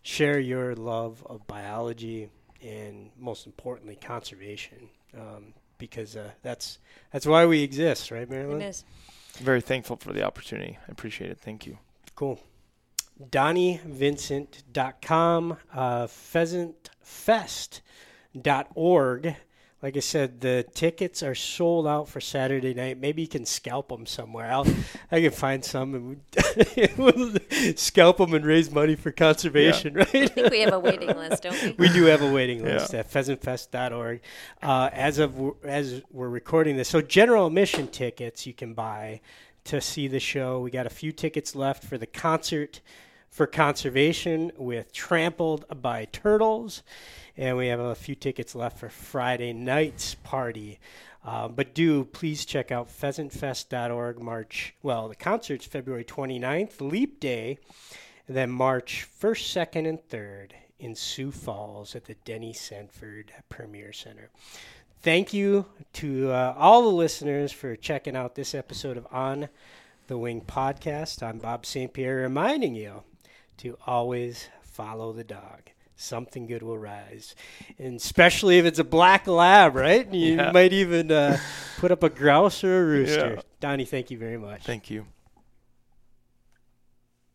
share your love of biology and, most importantly, conservation, because that's why we exist, right, Marilyn? It is. Very thankful for the opportunity. I appreciate it. Thank you. Cool. DonnieVincent.com, PheasantFest.org. Like I said, the tickets are sold out for Saturday night. Maybe you can scalp them somewhere. I can find some and we'll scalp them and raise money for conservation, yeah. Right? I think we have a waiting list, don't we? We do have a waiting list at pheasantfest.org as we're recording this. So general admission tickets you can buy to see the show. We got a few tickets left for the concert for conservation with Trampled by Turtles. And we have a few tickets left for Friday night's party. But do please check out pheasantfest.org March. Well, the concert's February 29th, Leap Day, and then March 1st, 2nd, and 3rd in Sioux Falls at the Denny Sanford Premier Center. Thank you to all the listeners for checking out this episode of On the Wing podcast. I'm Bob St. Pierre reminding you to always follow the dog. Something good will rise, and especially if it's a black lab, right? You might even put up a grouse or a rooster. Yeah. Donnie, thank you very much. Thank you.